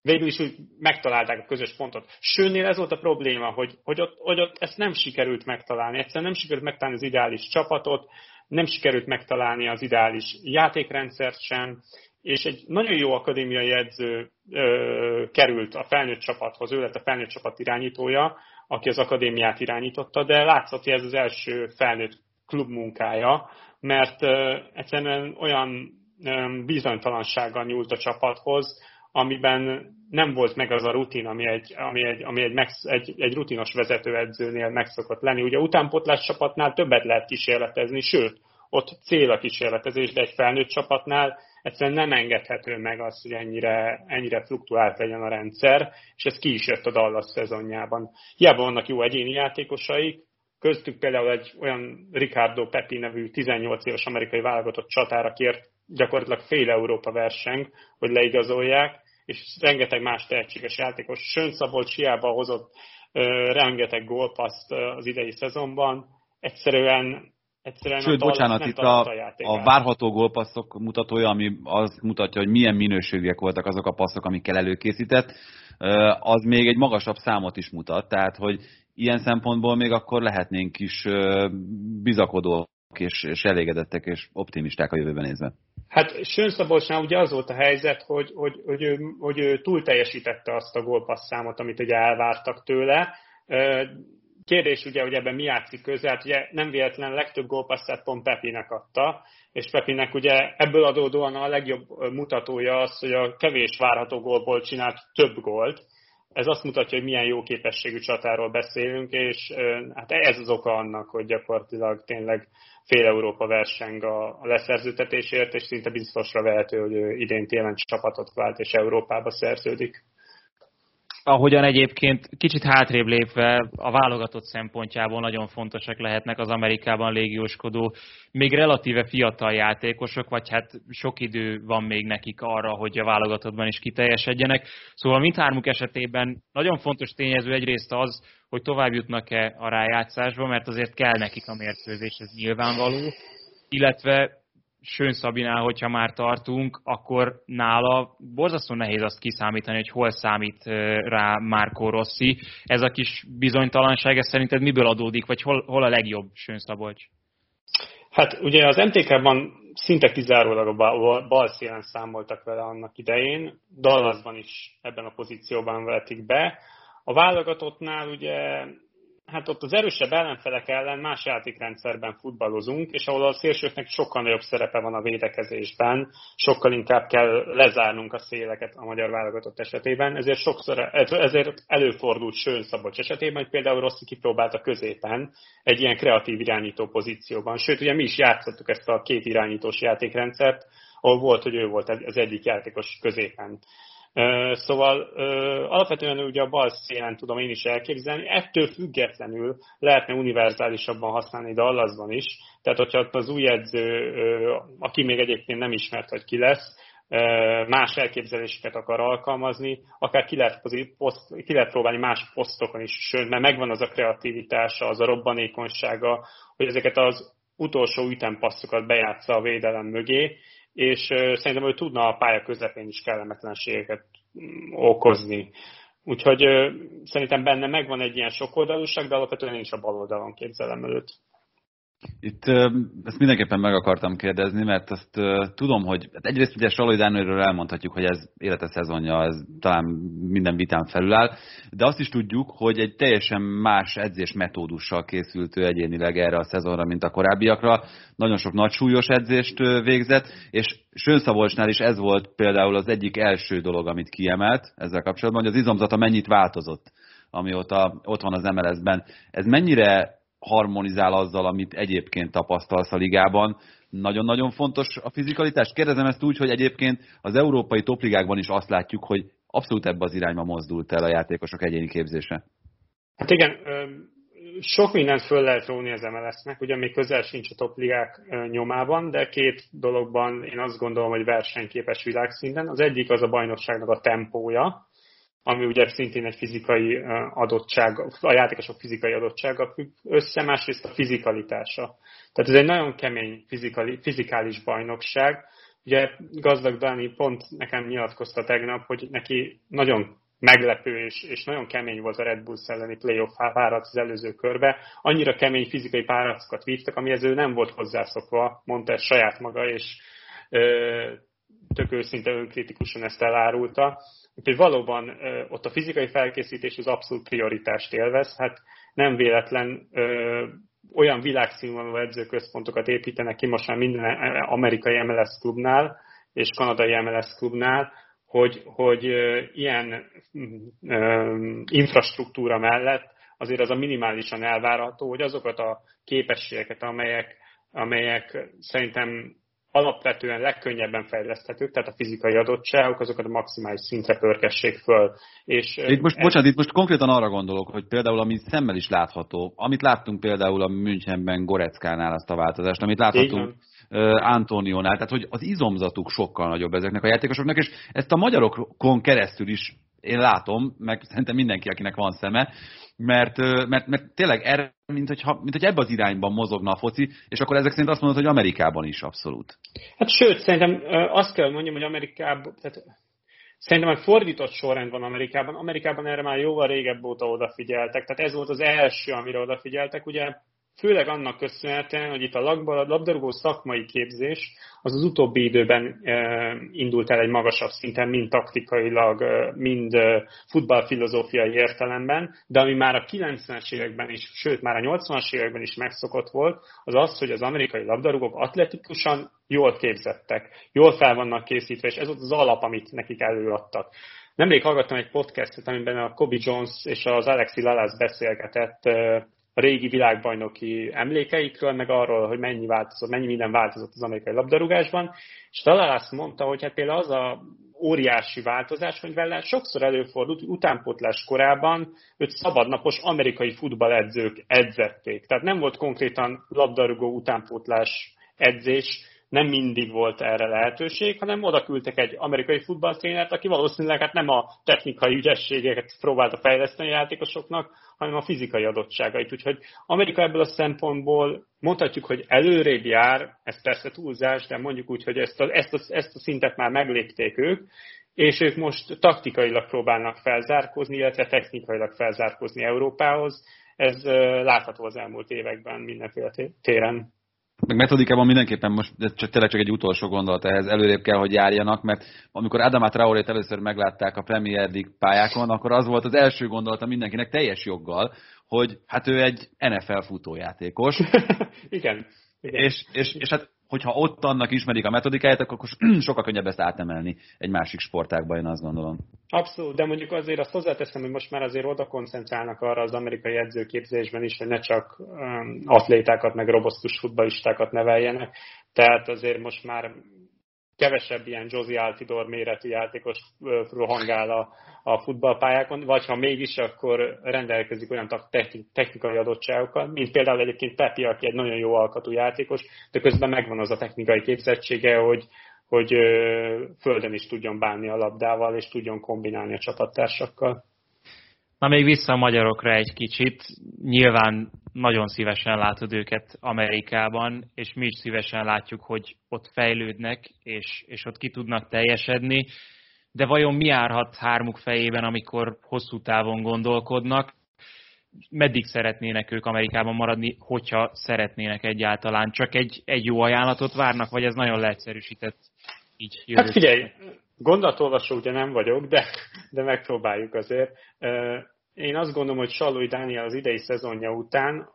végül is úgy megtalálták a közös pontot. Sőnél ez volt a probléma, hogy, hogy, ott, hogy ott ezt nem sikerült megtalálni. Egyszerűen nem sikerült megtalálni az ideális csapatot, nem sikerült megtalálni az ideális játékrendszert sem, és egy nagyon jó akadémiai edző ö, került a felnőtt csapathoz, ő lett a felnőtt csapat irányítója, aki az akadémiát irányította, de látszott, hogy ez az első felnőtt klub munkája, mert ö, egyszerűen olyan ö, bizonytalansággal nyúlt a csapathoz, amiben nem volt meg az a rutin, ami egy, ami egy, ami egy, megsz, egy, egy rutinos vezetőedzőnél megszokott lenni. Ugye utánpotlás csapatnál többet lehet kísérletezni, sőt, ott cél a kísérletezés, de egy felnőtt csapatnál egyszerűen nem engedhető meg az, hogy ennyire, ennyire fluktuált legyen a rendszer, és ez ki is jött a Dallas szezonjában. Hiába vannak jó egyéni játékosaik, köztük például egy olyan Ricardo Pepi nevű tizennyolc éves amerikai válogatott csatára kért gyakorlatilag fél Európa verseng, hogy leigazolják, és rengeteg más tehetséges játékos. Sőn Szabolcs hiába hozott ö, rengeteg gólpasszt az idei szezonban, egyszerűen Egyszerűen Sőt, bocsánat, itt a, a, a várható gólpasszok mutatója, ami azt mutatja, hogy milyen minőségűek voltak azok a passzok, amikkel előkészített, az még egy magasabb számot is mutat, tehát hogy ilyen szempontból még akkor lehetnénk is bizakodók, és, és elégedettek, és optimisták a jövőben nézve. Hát Sőn Szabolcsnál ugye az volt a helyzet, hogy, hogy, hogy, ő, hogy ő túl teljesítette azt a gólpasszámot, amit ugye elvártak tőle. Kérdés ugye, hogy ebben mi játszik közel, hát ugye nem véletlen legtöbb gólpasszát pont Pepinek adta, és Pepinek ugye ebből adódóan a legjobb mutatója az, hogy a kevés várható gólból csinált több gólt. Ez azt mutatja, hogy milyen jó képességű csatáról beszélünk, és hát ez az oka annak, hogy gyakorlatilag tényleg fél Európa verseng a leszerződtetésért, és szinte biztosra vehető, hogy ő idén télen csapatot vált, és Európába szerződik. Ahogyan egyébként kicsit hátrébb lépve a válogatott szempontjából nagyon fontosak lehetnek az Amerikában légióskodó, még relatíve fiatal játékosok, vagy hát sok idő van még nekik arra, hogy a válogatottban is kiteljesedjenek. Szóval mindhármuk esetében nagyon fontos tényező egyrészt az, hogy tovább jutnak-e a rájátszásba, mert azért kell nekik a mérkőzés, ez nyilvánvaló, illetve Sőn Szabinál, hogyha már tartunk, akkor nála borzasztó nehéz azt kiszámítani, hogy hol számít rá Marco Rossi. Ez a kis bizonytalanság, ez szerinted miből adódik, vagy hol, hol a legjobb Sőn Szabolcs? Hát ugye az em té ká-ban szinte kizárólag a bal szélen számoltak vele annak idején, Dallasban is ebben a pozícióban vetik be. A válogatottnál ugye, hát ott az erősebb ellenfelek ellen más játékrendszerben futballozunk, és ahol a szélsőknek sokkal nagyobb szerepe van a védekezésben, sokkal inkább kell lezárnunk a széleket a magyar válogatott esetében, ezért, sokszor, ezért előfordult Sőn Szabolcs esetében, hogy például Rossi kipróbált a középen egy ilyen kreatív irányító pozícióban. Sőt, ugye mi is játszottuk ezt a két irányítós játékrendszert, ahol volt, hogy ő volt az egyik játékos középen. Szóval alapvetően ugye a bal szélen tudom én is elképzelni, ettől függetlenül lehetne univerzálisabban használni Dallasban is, tehát hogyha az új edző, aki még egyébként nem ismert, hogy ki lesz, más elképzeléseket akar alkalmazni, akár ki lehet, poszt, ki lehet próbálni más posztokon is, sőt, mert megvan az a kreativitása, az a robbanékonysága, hogy ezeket az utolsó ütempasszokat bejátsza a védelem mögé, és szerintem ő tudna a pálya közepén is kellemetlenségeket okozni. Úgyhogy szerintem benne megvan egy ilyen sokoldalúság, de alapvetően én is a bal oldalon képzelem előtt. Itt ezt mindenképpen meg akartam kérdezni, mert azt tudom, hogy egyrészt ugye Sallói Dánielről elmondhatjuk, hogy ez élete szezonja, ez talán minden vitán felüláll, de azt is tudjuk, hogy egy teljesen más edzés metódussal készült ő egyénileg erre a szezonra, mint a korábbiakra. Nagyon sok nagy súlyos edzést végzett, és Sőn Szabolcsnál is ez volt például az egyik első dolog, amit kiemelt ezzel kapcsolatban, hogy az izomzata mennyit változott, amióta ott van az em el es-ben. Ez mennyire harmonizál azzal, amit egyébként tapasztalsz a ligában. Nagyon-nagyon fontos a fizikalitás. Kérdezem ezt úgy, hogy egyébként az európai topligákban is azt látjuk, hogy abszolút ebbe az irányba mozdult el a játékosok egyéni képzése. Hát igen, sok mindent föl lehet róni az em el es-nek, ugye még közel sincs a topligák nyomában, de két dologban én azt gondolom, hogy versenyképes világszinten. Az egyik az a bajnokságnak a tempója, ami ugye szintén egy fizikai adottság, a játékosok fizikai adottsága függ össze, másrészt a fizikalitása. Tehát ez egy nagyon kemény fizikali, fizikális bajnokság. Ugye Gazdag Dániel pont nekem nyilatkozta tegnap, hogy neki nagyon meglepő és, és nagyon kemény volt a Red Bulls elleni playoff párat az előző körbe. Annyira kemény fizikai páracokat vívtak, amihez ő nem volt hozzászokva, mondta ezt saját maga, és ö, tök őszinte önkritikusan ezt elárulta. Úgyhogy valóban ott a fizikai felkészítés az abszolút prioritást élvez, hát nem véletlen ö, olyan világszínvonalú edzőközpontokat építenek ki most már minden amerikai em el es klubnál és kanadai em el es klubnál, hogy, hogy ö, ilyen ö, infrastruktúra mellett azért az a minimálisan elvárható, hogy azokat a képességeket, amelyek, amelyek szerintem alapvetően legkönnyebben fejleszthetők, tehát a fizikai adottságok, azokat a maximális szintre pörkessék föl. És itt most, ez... Bocsánat, itt most konkrétan arra gondolok, hogy például, ami szemmel is látható, amit láttunk például a Münchenben Goreckánál azt a változást, amit láthatunk Antonionál, tehát hogy az izomzatuk sokkal nagyobb ezeknek a játékosoknak, és ezt a magyarokon keresztül is én látom, meg szerintem mindenki, akinek van szeme, mert, mert, mert tényleg erre, mint hogyha, mint hogy ebbe az irányban mozogna a foci, és akkor ezek szerint azt mondod, hogy Amerikában is abszolút. Hát sőt, szerintem azt kell mondjam, hogy Amerikában, tehát szerintem egy fordított sorrend van Amerikában. Amerikában erre már jóval régebb óta odafigyeltek, tehát ez volt az első, amire odafigyeltek, ugye főleg annak köszönhetően, hogy itt a labdarúgó szakmai képzés az az utóbbi időben indult el egy magasabb szinten, mind taktikailag, mind futballfilozófiai értelemben, de ami már a kilencvenes években is, sőt már a nyolcvanas években is megszokott volt, az az, hogy az amerikai labdarúgók atletikusan jól képzettek, jól fel vannak készítve, és ez volt az alap, amit nekik előadtak. Nemrég hallgattam egy podcastet, amiben a Kobe Jones és az Alexi Lalas beszélgetett a régi világbajnoki emlékeikről, meg arról, hogy mennyi, változott, mennyi minden változott az amerikai labdarúgásban, és Lalas mondta, hogy hát például az a óriási változás, hogy vele sokszor előfordult, hogy utánpótlás korában őt szabadnapos amerikai futballedzők edzették. Tehát nem volt konkrétan labdarúgó utánpótlás edzés, nem mindig volt erre lehetőség, hanem oda küldtek egy amerikai futballtrénert, aki valószínűleg hát nem a technikai ügyességeket próbálta fejleszteni a játékosoknak, hanem a fizikai adottságait. Úgyhogy Amerika ebből a szempontból mondhatjuk, hogy előrébb jár, ez persze túlzás, de mondjuk úgy, hogy ezt a, ezt a, ezt a szintet már meglépték ők, és ők most taktikailag próbálnak felzárkózni, illetve technikailag felzárkózni Európához. Ez látható az elmúlt években mindenféle téren. Meg metodikában mindenképpen most, de csak, tényleg csak egy utolsó gondolat ehhez, előrébb kell, hogy járjanak, mert amikor Adama Traorét először meglátták a Premier League pályákon, akkor az volt az első gondolata mindenkinek teljes joggal, hogy hát ő egy en ef el futójátékos. Igen. Igen. És, és, és hát hogyha ott annak ismerik a metodikáját, akkor sokkal könnyebb ezt átemelni egy másik sportágba, én azt gondolom. Abszolút, de mondjuk azért azt hozzáteszem, hogy most már azért oda koncentrálnak arra az amerikai edzőképzésben is, hogy ne csak atlétákat, meg robosztus futballistákat neveljenek. Tehát azért most már kevesebb ilyen Josi Altidor méretű játékos rohangál a, a futballpályákon, vagy ha mégis, akkor rendelkezik olyan technikai adottságokkal, mint például egyébként Pepi, aki egy nagyon jó alkatú játékos, de közben megvan az a technikai képzettsége, hogy, hogy földön is tudjon bánni a labdával, és tudjon kombinálni a csapattársakkal. Na még vissza a magyarokra egy kicsit. Nyilván nagyon szívesen látod őket Amerikában, és mi is szívesen látjuk, hogy ott fejlődnek, és, és ott ki tudnak teljesedni. De vajon mi járhat hármuk fejében, amikor hosszú távon gondolkodnak? Meddig szeretnének ők Amerikában maradni, hogyha szeretnének egyáltalán? Csak egy, egy jó ajánlatot várnak, vagy ez nagyon leegyszerűsített? Így jövő. Hát figyelj, gondolatolvasó ugye nem vagyok, de, de megpróbáljuk azért. Én azt gondolom, hogy Sallói Dániel az idei szezonja után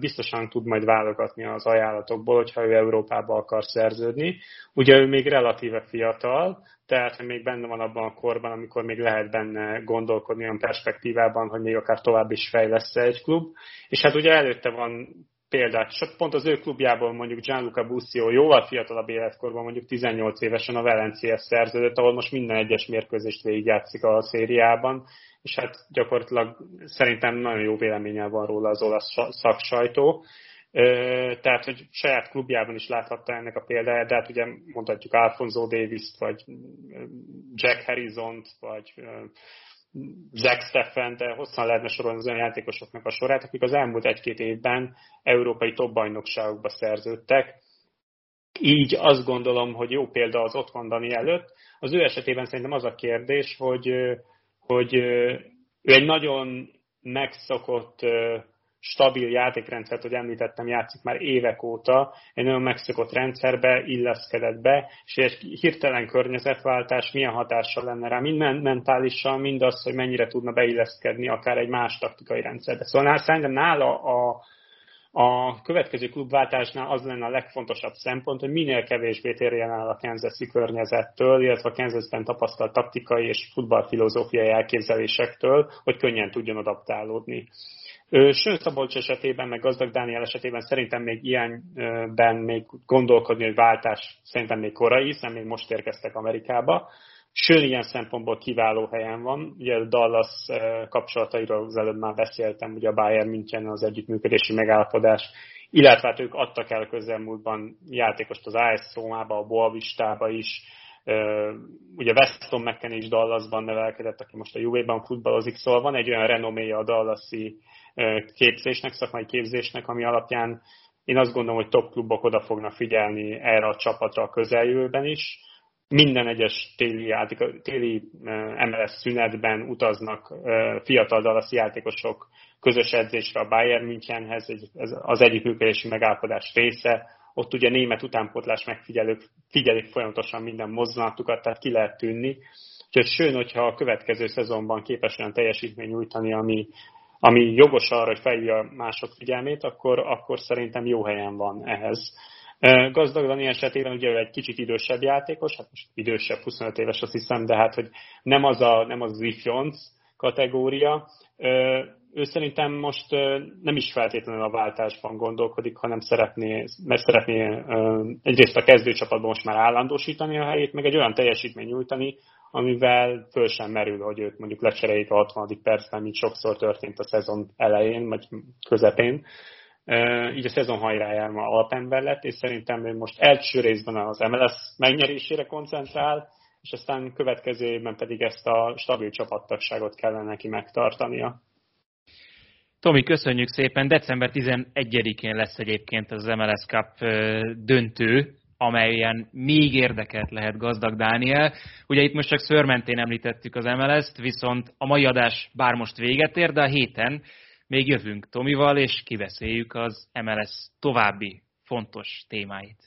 biztosan tud majd válogatni az ajánlatokból, hogyha ő Európába akar szerződni. Ugye ő még relatíve fiatal, tehát még benne van abban a korban, amikor még lehet benne gondolkodni olyan perspektívában, hogy még akár tovább is fejlesz-e egy klub. És hát ugye előtte van példát, csak pont az ő klubjából mondjuk Gianluca Busio jóval fiatalabb életkorban, mondjuk tizennyolc évesen a Valenciához szerződött, ahol most minden egyes mérkőzést végigjátszik a szériában, és hát gyakorlatilag szerintem nagyon jó véleménnyel van róla az olasz szaksajtó. Tehát, hogy saját klubjában is láthatta ennek a példáját, de hát ugye mondhatjuk Alfonso Davis-t, vagy Jack Harrison-t, vagy Zach Steffen, de hosszan lehetne sorolni az olyan játékosoknak a sorát, akik az elmúlt egy-két évben európai topbajnokságokba szerződtek. Így azt gondolom, hogy jó példa az ott van Dani előtt. Az ő esetében szerintem az a kérdés, hogy, hogy ő egy nagyon megszokott, stabil játékrendszert, hogy említettem, játszik már évek óta, egy nagyon megszokott rendszerbe illeszkedett be, és egy hirtelen környezetváltás milyen hatással lenne rá, mind mentálisan, mind az, hogy mennyire tudna beilleszkedni akár egy más taktikai rendszerbe. Szóval szerintem nála a, a következő klubváltásnál az lenne a legfontosabb szempont, hogy minél kevésbé térjen el a Kansas-i környezettől, illetve a Kansas-ben tapasztalt taktikai és futballfilozófiai elképzelésektől, hogy könnyen tudjon adaptálódni. Sőn Szabolcs esetében, meg Gazdag Dániel esetében szerintem még ilyenben még gondolkodni, hogy váltás szerintem még korai, hiszen még most érkeztek Amerikába. Sőn ilyen szempontból kiváló helyen van. Ugye a Dallas kapcsolatairól az előbb már beszéltem, ugye a Bayern München az együttműködési megállapodás, illetve hát ők adtak el közelmúltban játékost az á es Rómába, a Boavistába is. Ugye Weston McKennie is Dallasban nevelkedett, aki most a jé ú vé-ben futballozik, szóval van egy olyan renoméja a dallasi képzésnek, szakmai képzésnek, ami alapján én azt gondolom, hogy top klubok oda fognak figyelni erre a csapatra a közeljövőben is. Minden egyes téli, téli em el es szünetben utaznak fiatal dallasi játékosok közös edzésre a Bayern Münchenhez, ez az együttműködési megállapodás része. Ott ugye német utánpótlás megfigyelők figyelik folyamatosan minden mozdulatukat, tehát ki lehet tűnni. Úgyhogy Sőn, hogyha a következő szezonban képes olyan teljesítmény nyújtani, ami, ami jogos arra, hogy felhívja mások figyelmét, akkor, akkor szerintem jó helyen van ehhez. Gazdag Dániel esetében ugye egy kicsit idősebb játékos, hát most idősebb, huszonöt éves azt hiszem, de hát hogy nem az a, nem az ifjonc kategória. Ő szerintem most nem is feltétlenül a váltásban gondolkodik, hanem szeretné, mert szeretné egyrészt a kezdőcsapatban most már állandósítani a helyét, meg egy olyan teljesítmény nyújtani, amivel föl sem merül, hogy őt mondjuk lecseréljék a hatvanadik percben, mint sokszor történt a szezon elején, vagy közepén. így a szezon hajráján ma alapember lett, és szerintem ő most első részben az em el es megnyerésére koncentrál, és aztán következő évben pedig ezt a stabil csapattagságot kellene neki megtartania. Tomi, köszönjük szépen. december tizenegyedikén lesz egyébként az em el es Cup döntő, amelyen még érdekelt lehet Gazdag Dániel. Ugye itt most csak szőrmentén említettük az em el est, viszont a mai adás bár most véget ér, de a héten még jövünk Tomival, és kibeszéljük az em el es további fontos témáit.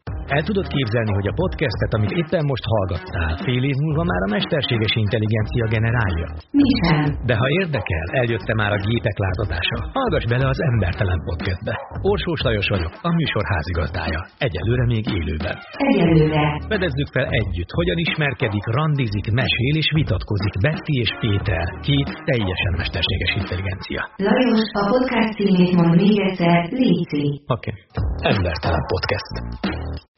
El tudod képzelni, hogy a podcastet, amit éppen most hallgattál, fél év múlva már a mesterséges intelligencia generálja? Mi sem. De ha érdekel, eljötte már a gépek lázadása. Hallgass bele az Embertelen Podcastbe. Orsós Lajos vagyok, a műsor házigazdája. Egyelőre még élőben. Egyelőre. Fedezzük fel együtt, hogyan ismerkedik, randizik, mesél és vitatkozik Betty és Péter. Két teljesen mesterséges intelligencia. Lajos, a podcast címét mond még egyszer, léci. Oké. Okay. Embertelen Podcast.